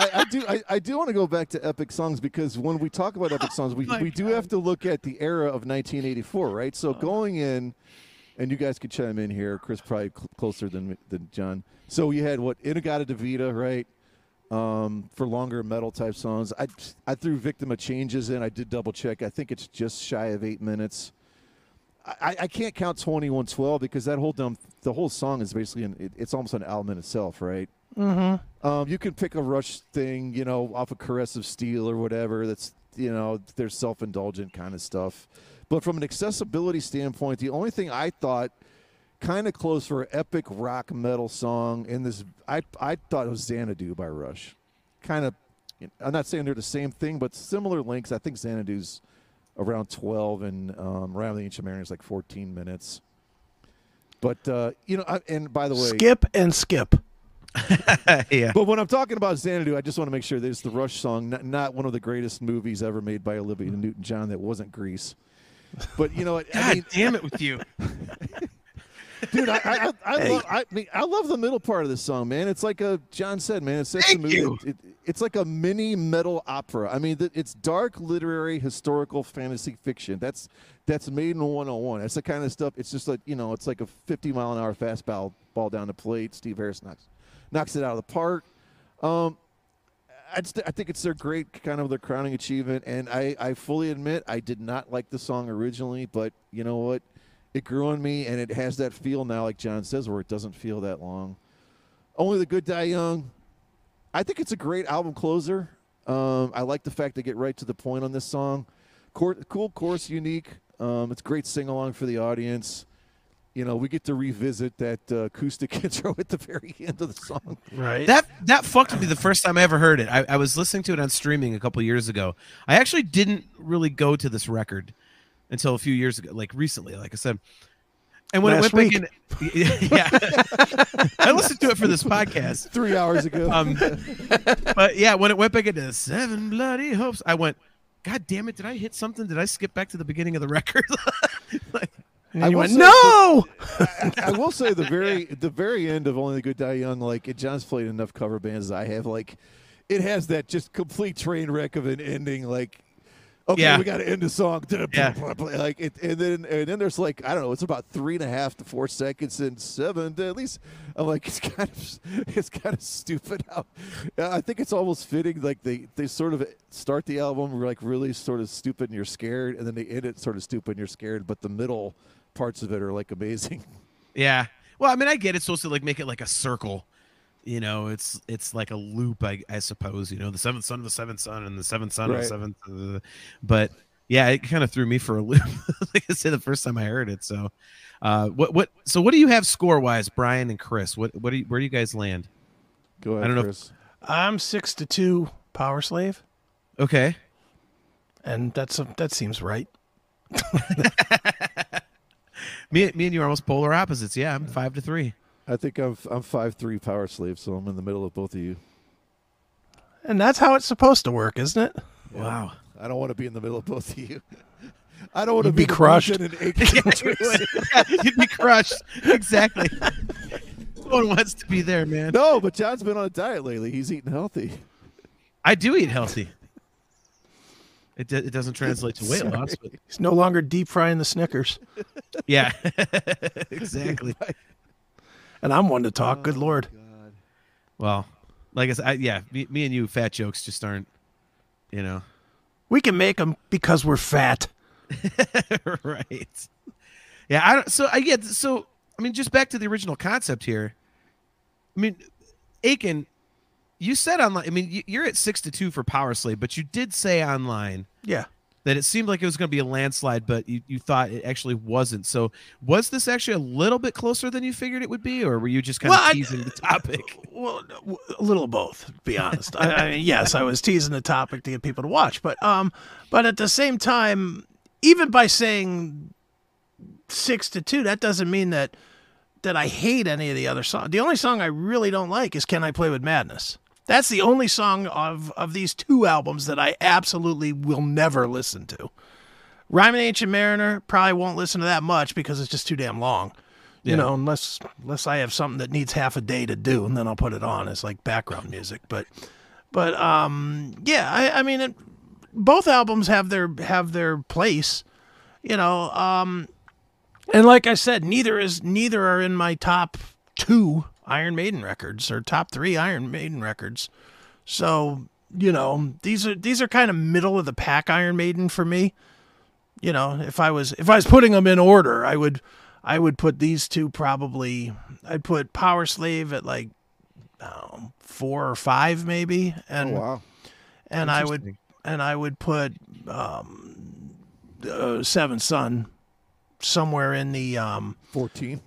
I do want to go back to epic songs, because when we talk about epic songs, we do have to look at the era of 1984, right? So going in, and you guys could chime in here. Chris probably closer than John. So you had what? Inagata Devita, right? For longer metal type songs. I threw Victim of Changes in. I did double check. I think it's just shy of 8 minutes. I can't count 2112 because that whole the whole song is basically it's almost an album in itself, right? Mm-hmm. You can pick a Rush thing, you know, off of Caress of Steel or whatever. That's, you know, they're self-indulgent kind of stuff. But from an accessibility standpoint, the only thing I thought kind of close for an epic rock metal song in this, I thought it was Xanadu by Rush. Kind of, you know, I'm not saying they're the same thing, but similar links. I think Xanadu's around 12, and Rhyme of the Ancient Mariner is like 14 minutes. But, you know, and by the way... Skip. Yeah. But when I'm talking about Xanadu, I just want to make sure that it's the Rush song, not one of the greatest movies ever made by Olivia Newton-John that wasn't Grease. But, you know... God damn it with you. Dude, I love the middle part of this song, man. It's like John said, man. It's like a mini metal opera. I mean, it's dark, literary, historical, fantasy fiction. That's Maiden 101. That's the kind of stuff. It's just like, you know, it's like a 50-mile-an-hour fastball down the plate. Steve Harris knocks it out of the park. I think it's their kind of their crowning achievement. And I fully admit I did not like the song originally, but you know what? It grew on me, and it has that feel now, like John says, where it doesn't feel that long. Only the Good Die Young. I think it's a great album closer. I like the fact they get right to the point on this song. Cool chorus, unique. It's great sing-along for the audience. You know, we get to revisit that acoustic intro at the very end of the song. Right. That fucked me the first time I ever heard it. I was listening to it on streaming a couple years ago. I actually didn't really go to this record until a few years ago, like recently, like I said. And when I went back in, yeah, I listened to it for this podcast 3 hours ago. But yeah, when it went back into Seven Bloody Hopes, I went, God damn it, did I hit something? Did I skip back to the beginning of the record? Like, and you went, no! I will say the very end of Only the Good Die Young, like, John's played enough cover bands as I have, like, it has that just complete train wreck of an ending, like, okay, yeah, we got to end the song. Yeah. Like it, and then there's like, I don't know, it's about 3.5 to 4 seconds and seven. At least I'm like, it's kind of stupid. Out. I think it's almost fitting. Like they sort of start the album, we're like really sort of stupid and you're scared, and then they end it sort of stupid and you're scared. But the middle parts of it are like amazing. Yeah. Well, I mean, I get it's supposed to like make it like a circle. You know, it's like a loop, I suppose, you know, the seventh son of the seventh son and the seventh son, right, of the seventh. But yeah, it kind of threw me for a loop, like I said, the first time I heard it. So so what do you have score wise, Brian and Chris? Where do you guys land? Go ahead, I don't know, Chris. I'm 6-2 Power Slave. Okay. And that seems right. me and you are almost polar opposites. Yeah, I'm 5-3. I think I'm 5'3" Power Slave, so I'm in the middle of both of you. And that's how it's supposed to work, isn't it? Yeah. Wow. I don't want to be in the middle of both of you. I don't want to be crushed. You'd be crushed. Exactly. No one wants to be there, man. No, but John's been on a diet lately. He's eating healthy. I do eat healthy. It doesn't translate to weight loss. But... He's no longer deep frying the Snickers. Yeah, exactly. And I'm one to talk. Good Lord. God. Well, like I said, me and you, fat jokes just aren't, you know. We can make them because we're fat. Right. Yeah. Just back to the original concept here. I mean, Akin, you said online, I mean, you're at 6-2 for Power Slave, but you did say online. Yeah. That it seemed like it was going to be a landslide, but you thought it actually wasn't. So was this actually a little bit closer than you figured it would be, or were you just kind of teasing the topic? Well, a little of both, to be honest. Yes, I was teasing the topic to get people to watch, but at the same time, even by saying 6-2, that doesn't mean that I hate any of the other songs. The only song I really don't like is Can I Play With Madness? That's the only song of these two albums that I absolutely will never listen to. Rhyme and Ancient Mariner, probably won't listen to that much because it's just too damn long. Yeah. You know, unless I have something that needs half a day to do, and then I'll put it on as like background music. But both albums have their place, you know. And like I said, neither are in my top two Iron Maiden records or top three Iron Maiden records. So, you know, these are kind of middle of the pack Iron Maiden for me. You know, if I was putting them in order, I would put these two probably. I'd put Power Slave at like 4 or 5 maybe, and I would put Seventh Son somewhere in the 14th.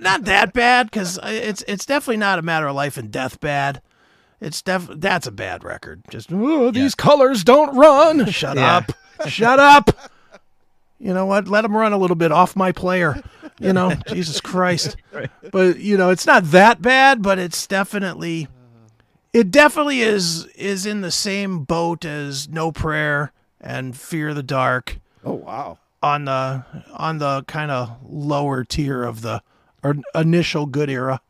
Not that bad, because it's definitely not a Matter of Life and Death bad. That's a bad record. Just these colors don't run. Shut up. You know what? Let them run a little bit off my player. You know, Jesus Christ. Right. But you know, it's not that bad. But it's definitely, it definitely is in the same boat as No Prayer and Fear of the Dark. Oh wow. On the kind of lower tier of the initial good era.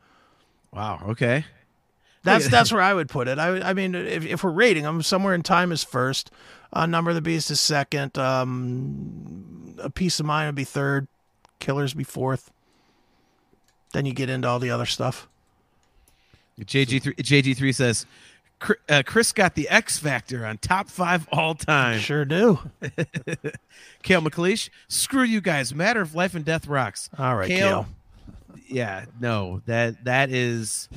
Wow. Okay. That's where I would put it. I mean, if we're rating them, Somewhere in Time is first. Number of the Beast is second. A Peace of Mind would be third. Killers be fourth. Then you get into all the other stuff. JG3 says, Chris got the X Factor on top 5 all time. Sure do. Kale McLeish, screw you guys. Matter of Life and Death rocks. All right, Kale. Yeah, no, that is.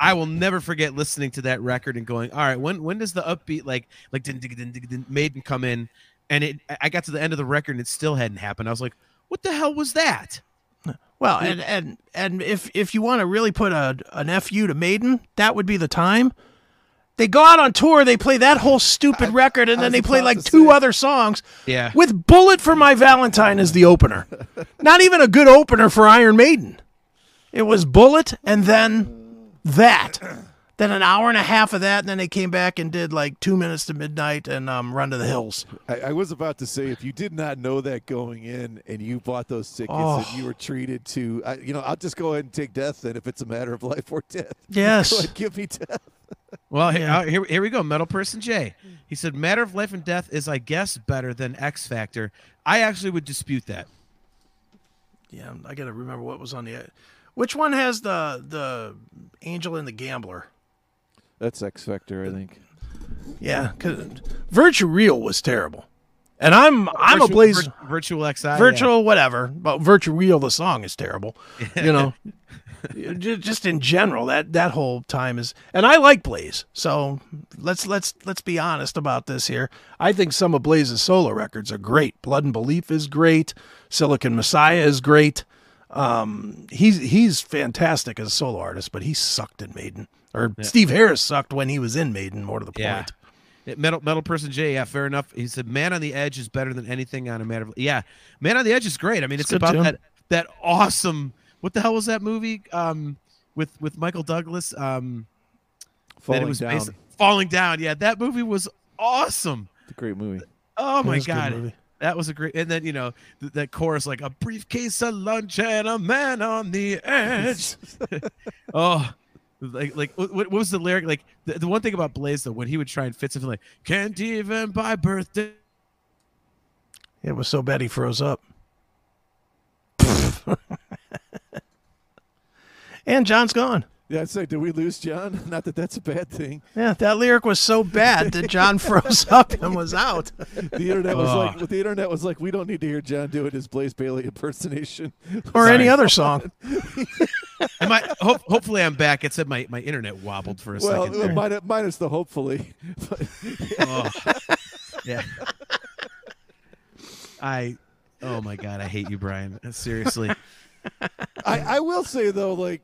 I will never forget listening to that record and going, all right, when does the upbeat like Maiden come in? And I got to the end of the record and it still hadn't happened. I was like, what the hell was that? Well, and if you want to really put an FU to Maiden, that would be the time. They go out on tour, they play that whole stupid record, and then they play like two other songs. Yeah. With Bullet for My Valentine as the opener. Not even a good opener for Iron Maiden. It was Bullet and then that. Then an hour and a half of that, and then they came back and did like 2 Minutes to Midnight and Run to the Hills. I was about to say, if you did not know that going in and you bought those tickets and you were treated to, I'll just go ahead and take Death then if it's a matter of life or death. Yes. Go ahead, give me Death. Well, here we go. Metal Person J. He said, Matter of Life and Death is, I guess, better than X Factor. I actually would dispute that. Yeah, I got to remember what was on the... Which one has the Angel and the Gambler? That's X Factor, I think. Yeah, because Virtue Real was terrible. And I'm ablaze... Virtual XI. Virtual whatever. But Virtue Real, the song, is terrible. You know? Just in general, that whole time is, and I like Blaze. So let's be honest about this here. I think some of Blaze's solo records are great. Blood and Belief is great. Silicon Messiah is great. He's fantastic as a solo artist, but he sucked in Maiden. Steve Harris sucked when he was in Maiden. More to the point. Metal Person J, yeah, fair enough. He said, "Man on the Edge is better than anything on a Matter of Life." Yeah, Man on the Edge is great. I mean, it's about too. that awesome. What the hell was that movie with Michael Douglas? Falling Down. Yeah, that movie was awesome. It's a great movie. Oh my God, that was a great. And then that chorus, like a briefcase of lunch and a man on the edge. Oh, Like what was the lyric? Like the one thing about Blaze though, when he would try and fit something like "Can't even buy birthday." It was so bad he froze up. And John's gone. Yeah, it's like, did we lose John? Not that that's a bad thing. Yeah, that lyric was so bad that John froze up and was out. The internet was like, the internet was like, we don't need to hear John doing his Blaze Bailey impersonation or any other song. Hopefully, I'm back. It said my internet wobbled for a second. Well, minus the hopefully. But, yeah. Oh, yeah. Oh my God, I hate you, Brian. Seriously. I will say though, like.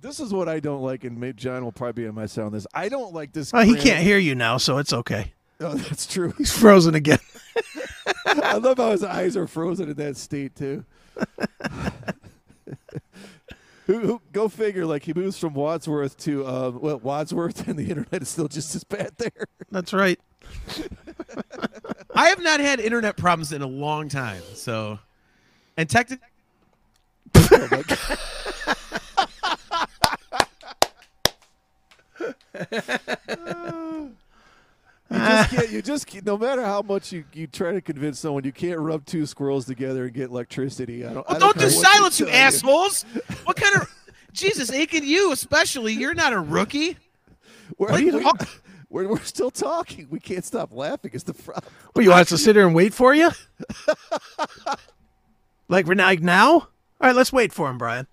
This is what I don't like, and John will probably be on my side on this. I don't like this. He can't hear you now, so it's okay. Oh, that's true. He's frozen again. I love how his eyes are frozen in that state, too. Go figure. Like, he moves from Wadsworth to Wadsworth, and the internet is still just as bad there. That's right. I have not had internet problems in a long time, so. And technically. Oh, my God. You just can't, no matter how much you try to convince someone, you can't rub two squirrels together and get electricity. Don't do silence, you assholes. What kind of Jesus, Akin, you especially, you're not a rookie. We're still talking. We can't stop laughing. It's the problem. Well, you want us to sit here and wait for you? Like we're not now? All right, let's wait for him, Brian.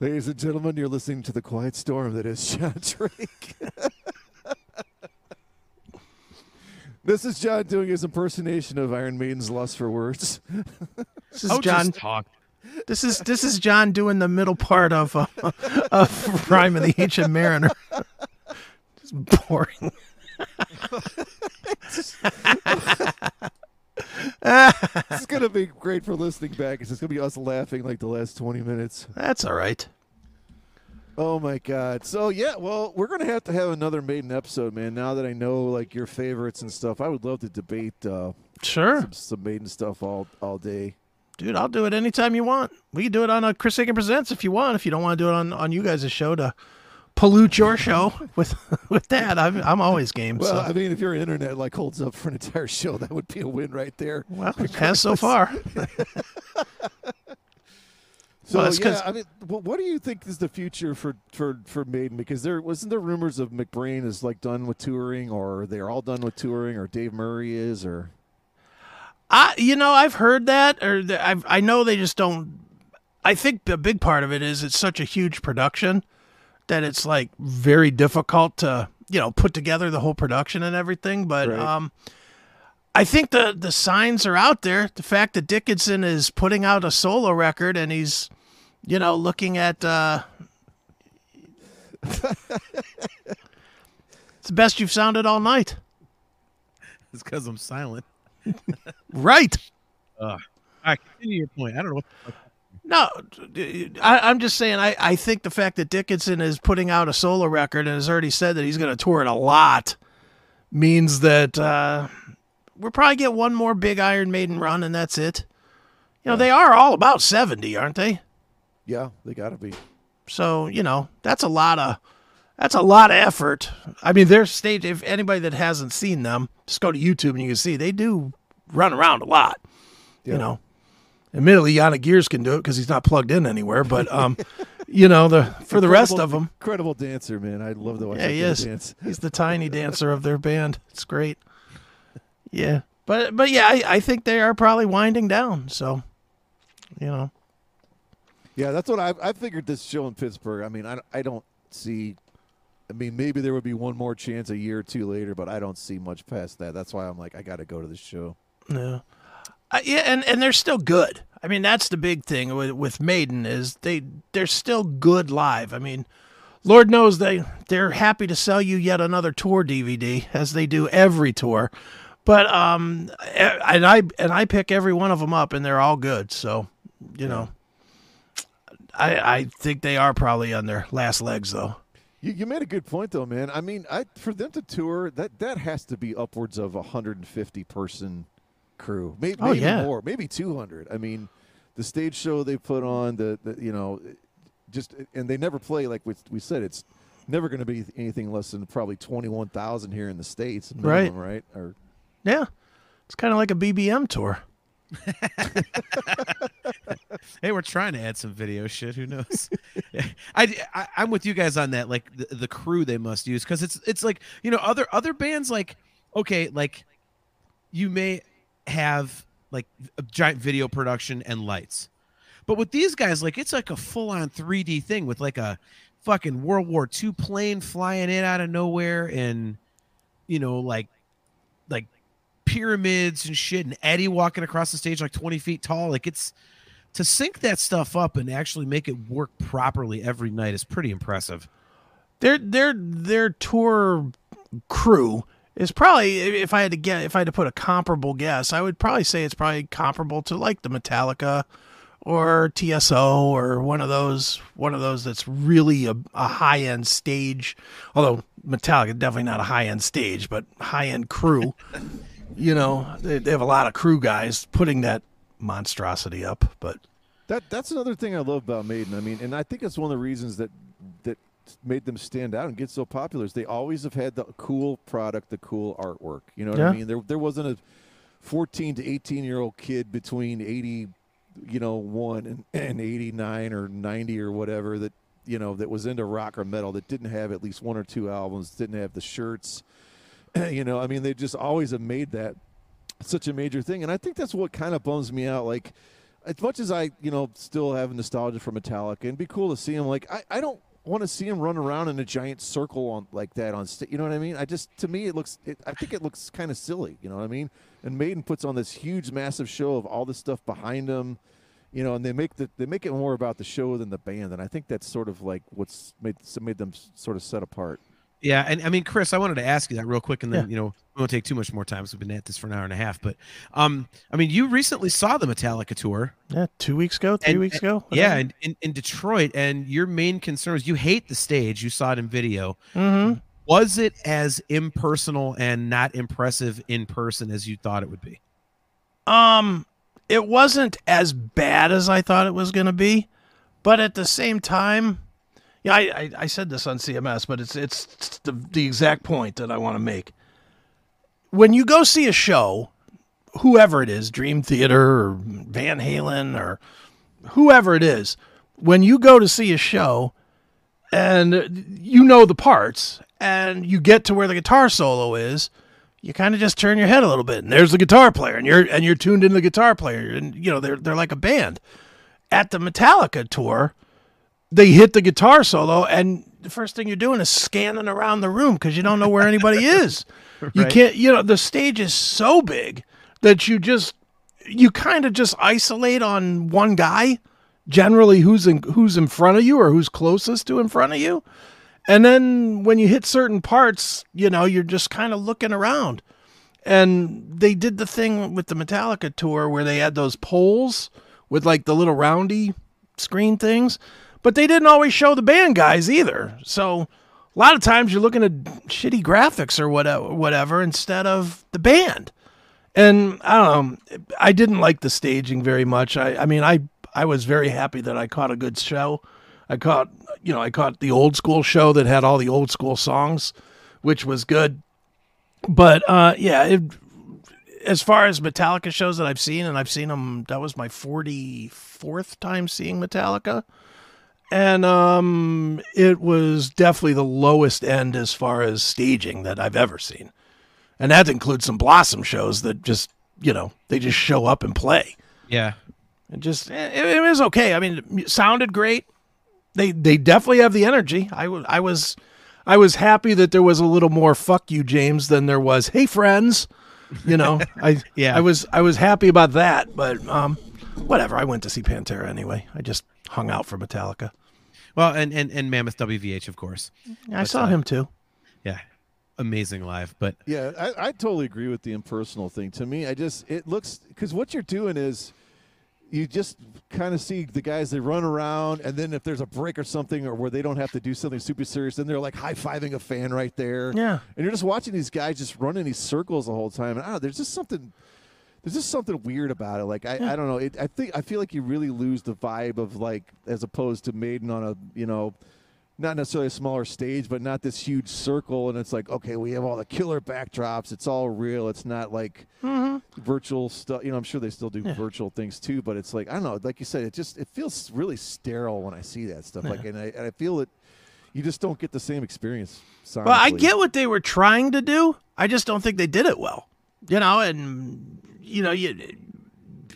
Ladies and gentlemen, you're listening to the quiet storm that is John Drake. This is John doing his impersonation of Iron Maiden's Lust for Words. This is John. This is John doing the middle part of Rime of the Ancient Mariner. It's boring. This is going to be great for listening back. It's just going to be us laughing like the last 20 minutes. That's all right. Oh, my God. So, yeah, well, we're going to have another Maiden episode, man. Now that I know, like, your favorites and stuff, I would love to debate some Maiden stuff all day. Dude, I'll do it anytime you want. We can do it on Chris Akin Presents if you want. If you don't want to do it on you guys' show to pollute your show with that, I'm always game. Well, so. I mean, if your internet like holds up for an entire show, that would be a win right there. Well, it has so far. So well, yeah, I mean, what do you think is the future for Maiden? Because wasn't there rumors of McBrain is like done with touring, or they're all done with touring, or Dave Murray is, or I've heard that, or I know they just don't. I think the big part of it is it's such a huge production that it's like very difficult to, put together the whole production and everything. But right. I think the signs are out there. The fact that Dickinson is putting out a solo record and he's, looking at it's the best you've sounded all night. It's because I'm silent. Right. All right, continue your point. I don't know what the fuck. No, I'm just saying I think the fact that Dickinson is putting out a solo record and has already said that he's going to tour it a lot means that we'll probably get one more big Iron Maiden run, and that's it. They are all about 70, aren't they? Yeah, they got to be. So, that's a lot of effort. I mean, their stage, if anybody that hasn't seen them, just go to YouTube and you can see they do run around a lot, yeah. Admittedly, Yannick Gears can do it because he's not plugged in anywhere. But, for the rest of them. Incredible dancer, man. I love to watch him dance. He's the tiny dancer of their band. It's great. Yeah. But yeah, I think they are probably winding down. So, Yeah, that's what I figured this show in Pittsburgh. I mean, I don't see. I mean, maybe there would be one more chance a year or two later, but I don't see much past that. That's why I'm like, I got to go to this show. Yeah. And they're still good. I mean, that's the big thing with Maiden is they're still good live. I mean, Lord knows they're happy to sell you yet another tour DVD as they do every tour. But I pick every one of them up and they're all good. So, I think they are probably on their last legs though. You made a good point though, man. I mean, for them to tour that has to be upwards of 150 person crew, maybe more, maybe 200. I mean, the stage show they put on, you know, just, and they never play, like we said, it's never going to be anything less than probably 21,000 here in the States. Minimum, right. Or, yeah. It's kind of like a BBM tour. Hey, we're trying to add some video shit. Who knows? I'm with you guys on that. Like the crew they must use, because it's like, you know, other bands, like, okay, like you may have like a giant video production and lights, but with these guys, like it's like a full on 3D thing with like a fucking World War II plane flying in out of nowhere, and you know, like pyramids and shit, and Eddie walking across the stage like 20 feet tall. Like, it's to sync that stuff up and actually make it work properly every night is pretty impressive. Their tour crew is probably, if I had to put a comparable guess, I would probably say it's probably comparable to like the Metallica or TSO or one of those that's really a high end stage. Although Metallica definitely not a high end stage, but high end crew. You know, they have a lot of crew guys putting that monstrosity up. But that's another thing I love about Maiden. I mean, and I think it's one of the reasons that made them stand out and get so popular is they always have had the cool product, the cool artwork. You know what I mean? There wasn't a 14 to 18-year-old kid between 81 and 89 or 90 or whatever that, you know, that was into rock or metal that didn't have at least one or two albums, didn't have the shirts. You know, I mean, they just always have made that such a major thing. And I think that's what kind of bums me out. Like, as much as I, you know, still have nostalgia for Metallica and be cool to see them, like, I don't want to see them run around in a giant circle on like that on stage. You know what I mean? To me, I think it looks kind of silly. You know what I mean? And Maiden puts on this huge, massive show of all this stuff behind them, you know, and they make it more about the show than the band. And I think that's sort of like what's made them sort of set apart. Yeah, and I mean, Chris, I wanted to ask you that real quick, and then you know, we won't take too much more time because we've been at this for an hour and a half. But, I mean, you recently saw the Metallica tour. Yeah, 2 weeks ago, three weeks ago. Yeah, in Detroit, and your main concern was you hate the stage. You saw it in video. Mm-hmm. Was it as impersonal and not impressive in person as you thought it would be? It wasn't as bad as I thought it was going to be, but at the same time. Yeah, I said this on CMS, but it's the exact point that I want to make. When you go see a show, whoever it is, Dream Theater or Van Halen or whoever it is, when you go to see a show and you know the parts and you get to where the guitar solo is, you kind of just turn your head a little bit and there's the guitar player and you're tuned into the guitar player, and you know they're like a band. At the Metallica tour, they hit the guitar solo, and the first thing you're doing is scanning around the room because you don't know where anybody is. Right. You can't, you know, the stage is so big that you kind of just isolate on one guy, generally who's in front of you or who's closest to in front of you. And then when you hit certain parts, you know, you're just kind of looking around. And they did the thing with the Metallica tour where they had those poles with like the little roundy screen things. But they didn't always show the band guys either. So a lot of times you're looking at shitty graphics or whatever instead of the band. And I don't know. I didn't like the staging very much. I mean, I was very happy that I caught a good show. I caught the old school show that had all the old school songs, which was good. But, yeah, as far as Metallica shows that I've seen, and I've seen them, that was my 44th time seeing Metallica. And it was definitely the lowest end as far as staging that I've ever seen. And that includes some Blossom shows that just, you know, they just show up and play. Yeah. And just, it was okay. I mean, it sounded great. They definitely have the energy. I was happy that there was a little more fuck you, James, than there was, hey, friends. You know, I was happy about that. But whatever, I went to see Pantera anyway. I just hung out for Metallica. Well, and Mammoth WVH, of course. I saw him too. Yeah, amazing live. But yeah, I totally agree with the impersonal thing. To me, it looks, because what you're doing is you just kind of see the guys, they run around, and then if there's a break or something, or where they don't have to do something super serious, then they're like high fiving a fan right there. Yeah, and you're just watching these guys just run in these circles the whole time, and there's just something. there's just something weird about it. Like I don't know. I feel like you really lose the vibe of, like, as opposed to Maiden on a, you know, not necessarily a smaller stage, but not this huge circle. And it's like, okay, we have all the killer backdrops. It's all real. It's not like virtual stuff. You know, I'm sure they still do virtual things too, but it's like, I don't know. Like you said, it feels really sterile when I see that stuff. Like, and I feel it. You just don't get the same experience sonically. Well, I get what they were trying to do. I just don't think they did it well. You know, and you know, you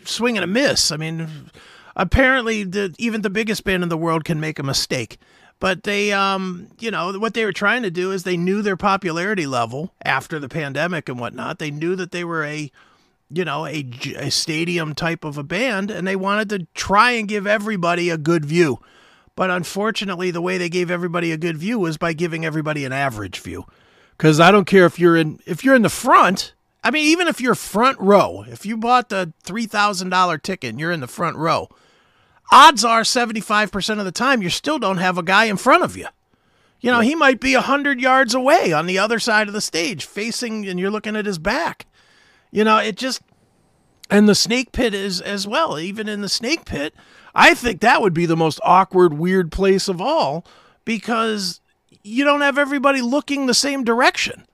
swing and a miss. I mean, apparently, even the biggest band in the world can make a mistake. But they, you know, what they were trying to do is they knew their popularity level after the pandemic and whatnot. They knew that they were a, you know, a stadium type of a band, and they wanted to try and give everybody a good view. But unfortunately, the way they gave everybody a good view was by giving everybody an average view. Because I don't care if you're in the front. I mean, even if you're front row, if you bought the $3,000 ticket and you're in the front row, odds are 75% of the time you still don't have a guy in front of you. You know, he might be 100 yards away on the other side of the stage facing, and you're looking at his back. You know, it just... And the snake pit is as well. Even in the snake pit, I think that would be the most awkward, weird place of all, because you don't have everybody looking the same direction.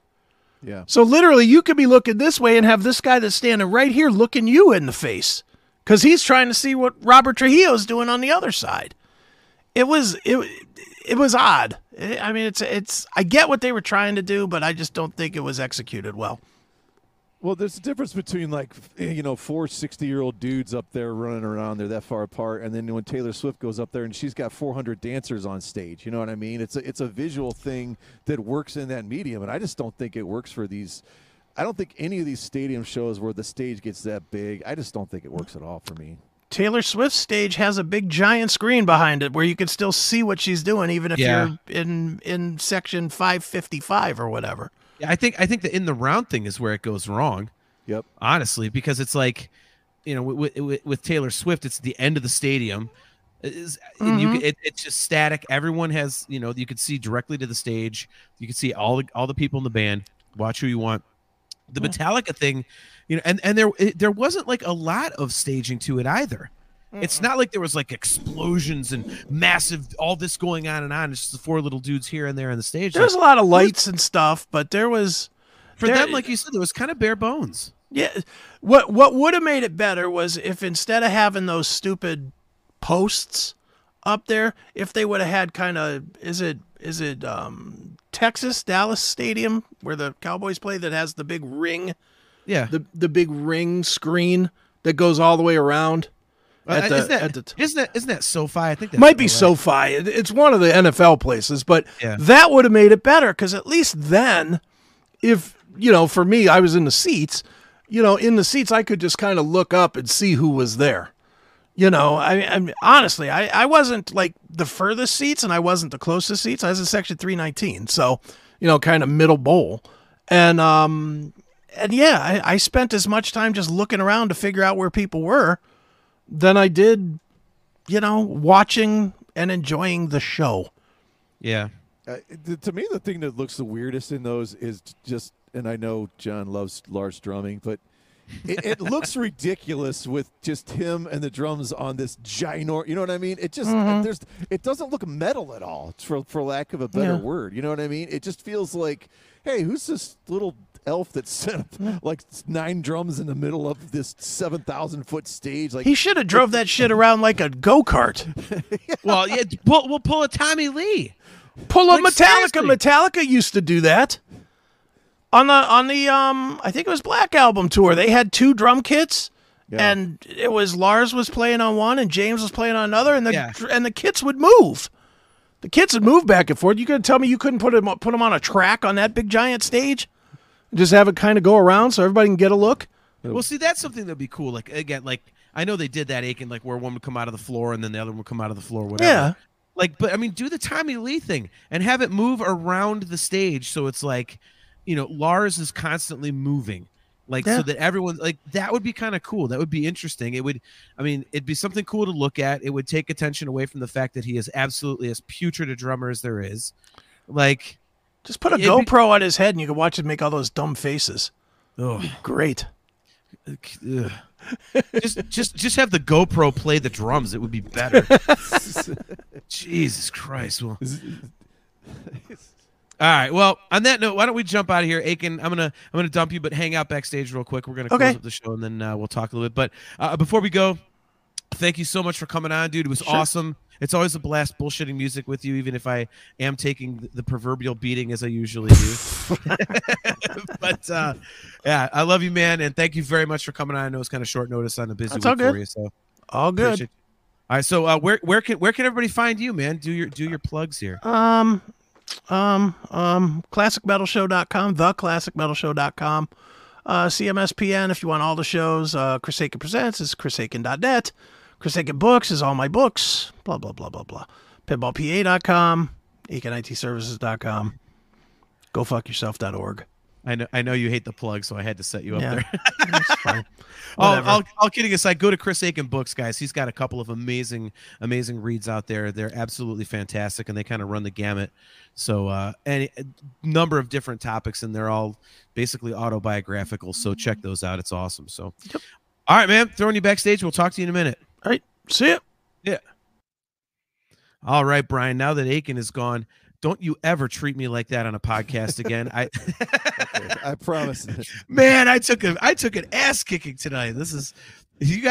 Yeah. So literally you could be looking this way and have this guy that's standing right here looking you in the face because he's trying to see what Robert Trujillo's doing on the other side. It was odd. I mean, it's I get what they were trying to do, but I just don't think it was executed well. Well, there's a difference between, like, you know, four 60-year-old dudes up there running around. They're that far apart. And then when Taylor Swift goes up there and she's got 400 dancers on stage, you know what I mean? It's a visual thing that works in that medium, and I just don't think it works for these. I don't think any of these stadium shows where the stage gets that big, I just don't think it works at all for me. Taylor Swift's stage has a big giant screen behind it where you can still see what she's doing, even if you're in section 555 or whatever. I think the in the round thing is where it goes wrong. Yep. Honestly, because it's like, you know, with Taylor Swift, it's the end of the stadium. It's just static. Everyone has, you know, you can see directly to the stage. You can see all the people in the band. Watch who you want. The Metallica thing, you know, and there wasn't like a lot of staging to it either. It's not like there was like explosions and massive all this going on and on. It's just the four little dudes here and there on the stage. There's a lot of lights and stuff, but there was them, like you said, there was kind of bare bones. Yeah. What would have made it better was if instead of having those stupid posts up there, if they would have had kind of is it Texas Dallas Stadium where the Cowboys play that has the big ring. Yeah. The big ring screen that goes all the way around. Isn't that SoFi? I think that might be SoFi. It's one of the NFL places, but that would have made it better because at least then, if you know, for me, I was in the seats. You know, in the seats, I could just kind of look up and see who was there. You know, I mean, honestly, I wasn't like the furthest seats and I wasn't the closest seats. I was in section 319, so you know, kind of middle bowl, and yeah, I spent as much time just looking around to figure out where people were than I did, you know, watching and enjoying the show. Yeah. To me, the thing that looks the weirdest in those is just, and I know John loves Lars drumming, but it looks ridiculous with just him and the drums on this ginormous, you know what I mean? It just, it doesn't look metal at all, for lack of a better word. You know what I mean? It just feels like, hey, who's this little elf that set up like 9 drums in the middle of this 7,000-foot stage? Like, he should have drove that shit around like a go-kart. Well, yeah, we'll pull a Tommy Lee. Pull a like, Metallica. Seriously. Metallica used to do that. On the I think it was Black Album tour. They had 2 drum kits, and it was Lars was playing on one and James was playing on another, and the kits would move. The kits would move back and forth. You gonna tell me you couldn't put them on a track on that big giant stage, and just have it kind of go around so everybody can get a look? Well, see, that's something that'd be cool. Like again, like I know they did that, Akin, like where one would come out of the floor and then the other one would come out of the floor, whatever. Yeah. Like, but I mean, do the Tommy Lee thing and have it move around the stage so it's like, you know, Lars is constantly moving, like so that everyone, like, that would be kind of cool. That would be interesting. It would, I mean, it'd be something cool to look at. It would take attention away from the fact that he is absolutely as putrid a drummer as there is. Like, just put a GoPro on his head and you can watch him make all those dumb faces. Oh, great. Just have the GoPro play the drums. It would be better. Jesus Christ. Well, all right. Well, on that note, why don't we jump out of here, Akin? I'm gonna dump you, but hang out backstage real quick. We're gonna close up the show, and then we'll talk a little bit. But before we go, thank you so much for coming on, dude. It was awesome. It's always a blast bullshitting music with you, even if I am taking the proverbial beating as I usually do. But yeah, I love you, man, and thank you very much for coming on. I know it's kind of short notice on a busy week for you, so all good. Appreciate you. All right, so where can everybody find you, man? Do your plugs here. ClassicMetalShow.com, theclassicmetalshow.com, CMSPN if you want all the shows. Chris Akin Presents is chrisakin.net. Chris Akin Books is all my books. Blah blah blah blah blah. Pinballpa.com, AkinITServices.com, GoFuckYourself.org. I know you hate the plug, so I had to set you up there. That's fine. All kidding aside, go to Chris Akin Books, guys. He's got a couple of amazing reads out there. They're absolutely fantastic, and they kind of run the gamut. So a number of different topics, and they're all basically autobiographical. So check those out. It's awesome. So all right, man, throwing you backstage. We'll talk to you in a minute. All right. See ya. Yeah. All right, Brian. Now that Akin is gone, don't you ever treat me like that on a podcast again. I promise. Man, I took an ass kicking tonight. This is you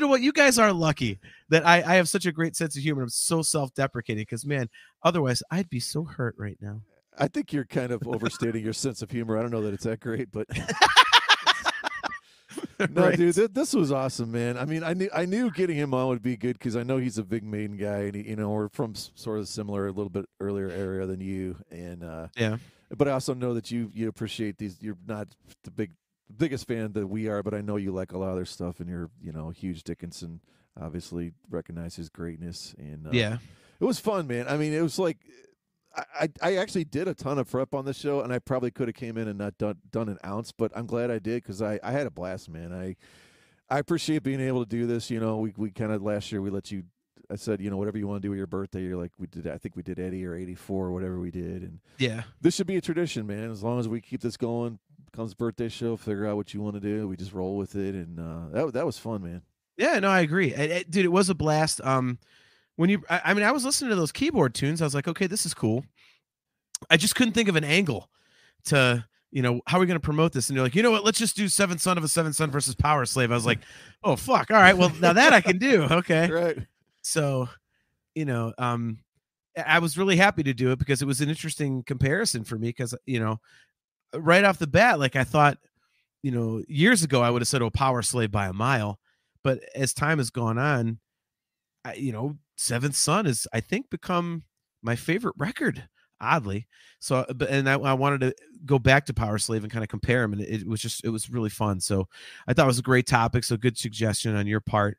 know what? You guys are lucky that I have such a great sense of humor. I'm so self-deprecating because, man, otherwise I'd be so hurt right now. I think you're kind of overstating your sense of humor. I don't know that it's that great, but no, dude, this was awesome, man. I mean, I knew getting him on would be good because I know he's a big Maiden guy, and he, you know, we're from sort of similar, a little bit earlier area than you, and yeah. But I also know that you appreciate these. You're not the biggest fan that we are, but I know you like a lot of their stuff, and you're, you know, huge Dickinson. Obviously, recognize his greatness, and yeah, it was fun, man. I mean, it was like I actually did a ton of prep on this show, and I probably could have came in and not done an ounce, but I'm glad I did because I had a blast, man. I appreciate being able to do this. You know, we kind of last year we let you. I said, you know, whatever you want to do with your birthday, you're like we did. I think we did 80 or 84, whatever we did, and yeah, this should be a tradition, man. As long as we keep this going, comes birthday show, figure out what you want to do. We just roll with it, and that was fun, man. Yeah, no, I agree, dude. It was a blast. I was listening to those keyboard tunes. I was like, okay, this is cool. I just couldn't think of an angle to, you know, how are we going to promote this? And you're like, you know what? Let's just do Seventh Son of a Seventh Son versus Power Slave. I was like, oh, fuck. All right. Well, now that I can do. Okay. Right. So, you know, I was really happy to do it because it was an interesting comparison for me because, you know, right off the bat, like I thought, you know, years ago I would have said, oh, Power Slave by a mile. But as time has gone on, you know, Seventh Son is, I think, become my favorite record, oddly. So, and I wanted to go back to Power Slave and kind of compare them, and it was really fun. So I thought it was a great topic. So good suggestion on your part.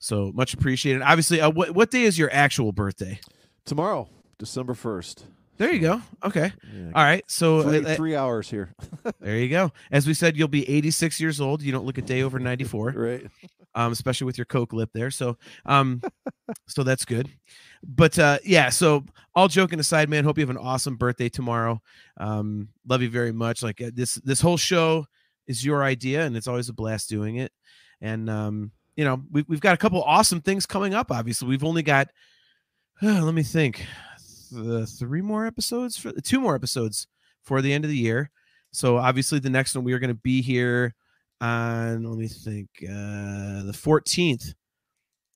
So much appreciated. Obviously, what day is your actual birthday? Tomorrow, December 1st. There you go. Okay. Yeah. All right. So 3 hours here. There you go. As we said, you'll be 86 years old. You don't look a day over 94. Right. Especially with your Coke lip there. So, so that's good. But yeah, so all joking aside, man, hope you have an awesome birthday tomorrow. Love you very much. Like this whole show is your idea, and it's always a blast doing it. And you know, we've got a couple awesome things coming up. Obviously, we've only got, let me think, two more episodes for the end of the year. So obviously the next one, we are going to be here on, let me think, the 14th.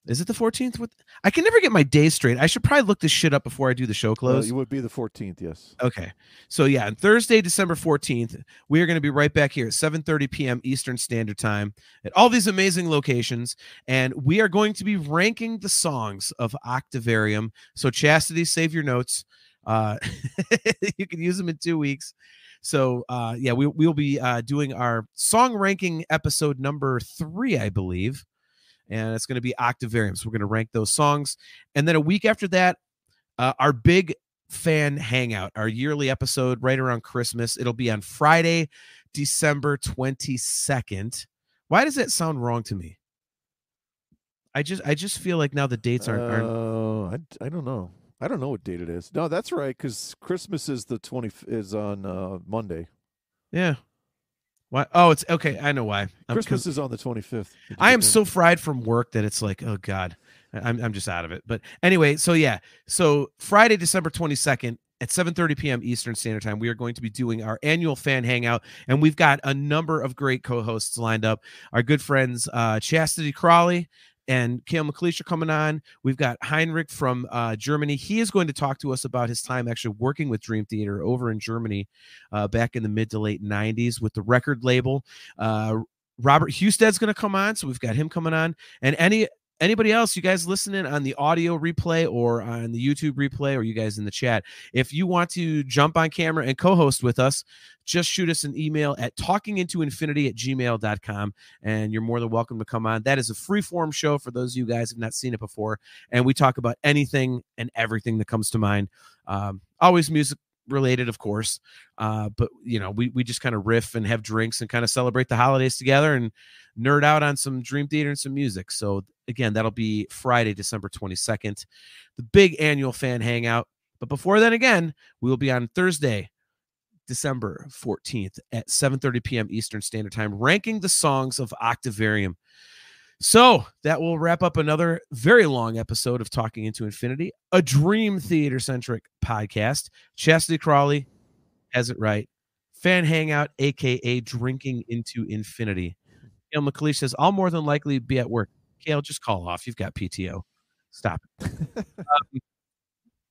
Is it the 14th? I can never get my days straight. I should probably look this shit up before I do the show close. It would be the 14th, yes. Okay. So yeah, on Thursday, December 14th, we are going to be right back here at 7:30 p.m. Eastern Standard Time at all these amazing locations. And we are going to be ranking the songs of Octavarium. So Chastity, save your notes. You can use them in 2 weeks. So yeah, we'll be doing our song ranking episode number 3, I believe. And it's going to be Octavarium. So we're going to rank those songs. And then a week after that, our big fan hangout, our yearly episode right around Christmas. It'll be on Friday, December 22nd. Why does that sound wrong to me? I just feel like now the dates aren't. I don't know. I don't know what date it is. No, that's right. Because Christmas is on Monday. Yeah. Why? Oh, it's okay. I know why. Christmas is on the 25th. I am so fried from work that it's like, oh God, I'm just out of it. But anyway, so yeah, so Friday, December 22nd at 7:30 p.m. Eastern Standard Time, we are going to be doing our annual fan hangout, and we've got a number of great co-hosts lined up. Our good friends Chastity Crawley and Kale McLeish are coming on. We've got Heinrich from Germany. He is going to talk to us about his time actually working with Dream Theater over in Germany back in the mid to late 90s with the record label. Robert Husted's going to come on, so we've got him coming on. And anybody else, you guys listening on the audio replay or on the YouTube replay, or you guys in the chat, if you want to jump on camera and co-host with us, just shoot us an email at talkingintoinfinity@gmail.com, and you're more than welcome to come on. That is a free-form show for those of you guys who have not seen it before, and we talk about anything and everything that comes to mind. Always music-related, of course, but you know, we just kind of riff and have drinks and kind of celebrate the holidays together and nerd out on some Dream Theater and some music. So again, that'll be Friday, December 22nd, the big annual fan hangout. But before then, again, we will be on Thursday, December 14th at 7:30 p.m. Eastern Standard Time, ranking the songs of Octavarium. So that will wrap up another very long episode of Talking Into Infinity, a Dream Theater-centric podcast. Chastity Crawley has it right. Fan hangout, a.k.a. Drinking Into Infinity. Kale McLeish says, I'll more than likely be at work. Kale, just call off. You've got PTO. Stop.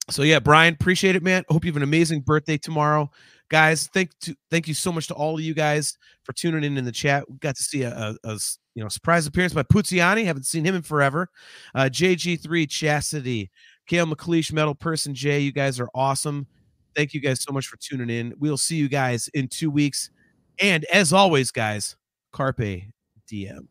So yeah, Brian, appreciate it, man. Hope you have an amazing birthday tomorrow. Guys, thank you so much to all of you guys for tuning in the chat. We got to see a you know, surprise appearance by Puziani. Haven't seen him in forever. JG3, Chastity, Kale McLeish, Metal Person J. You guys are awesome. Thank you guys so much for tuning in. We'll see you guys in 2 weeks. And as always, guys, Carpe Diem.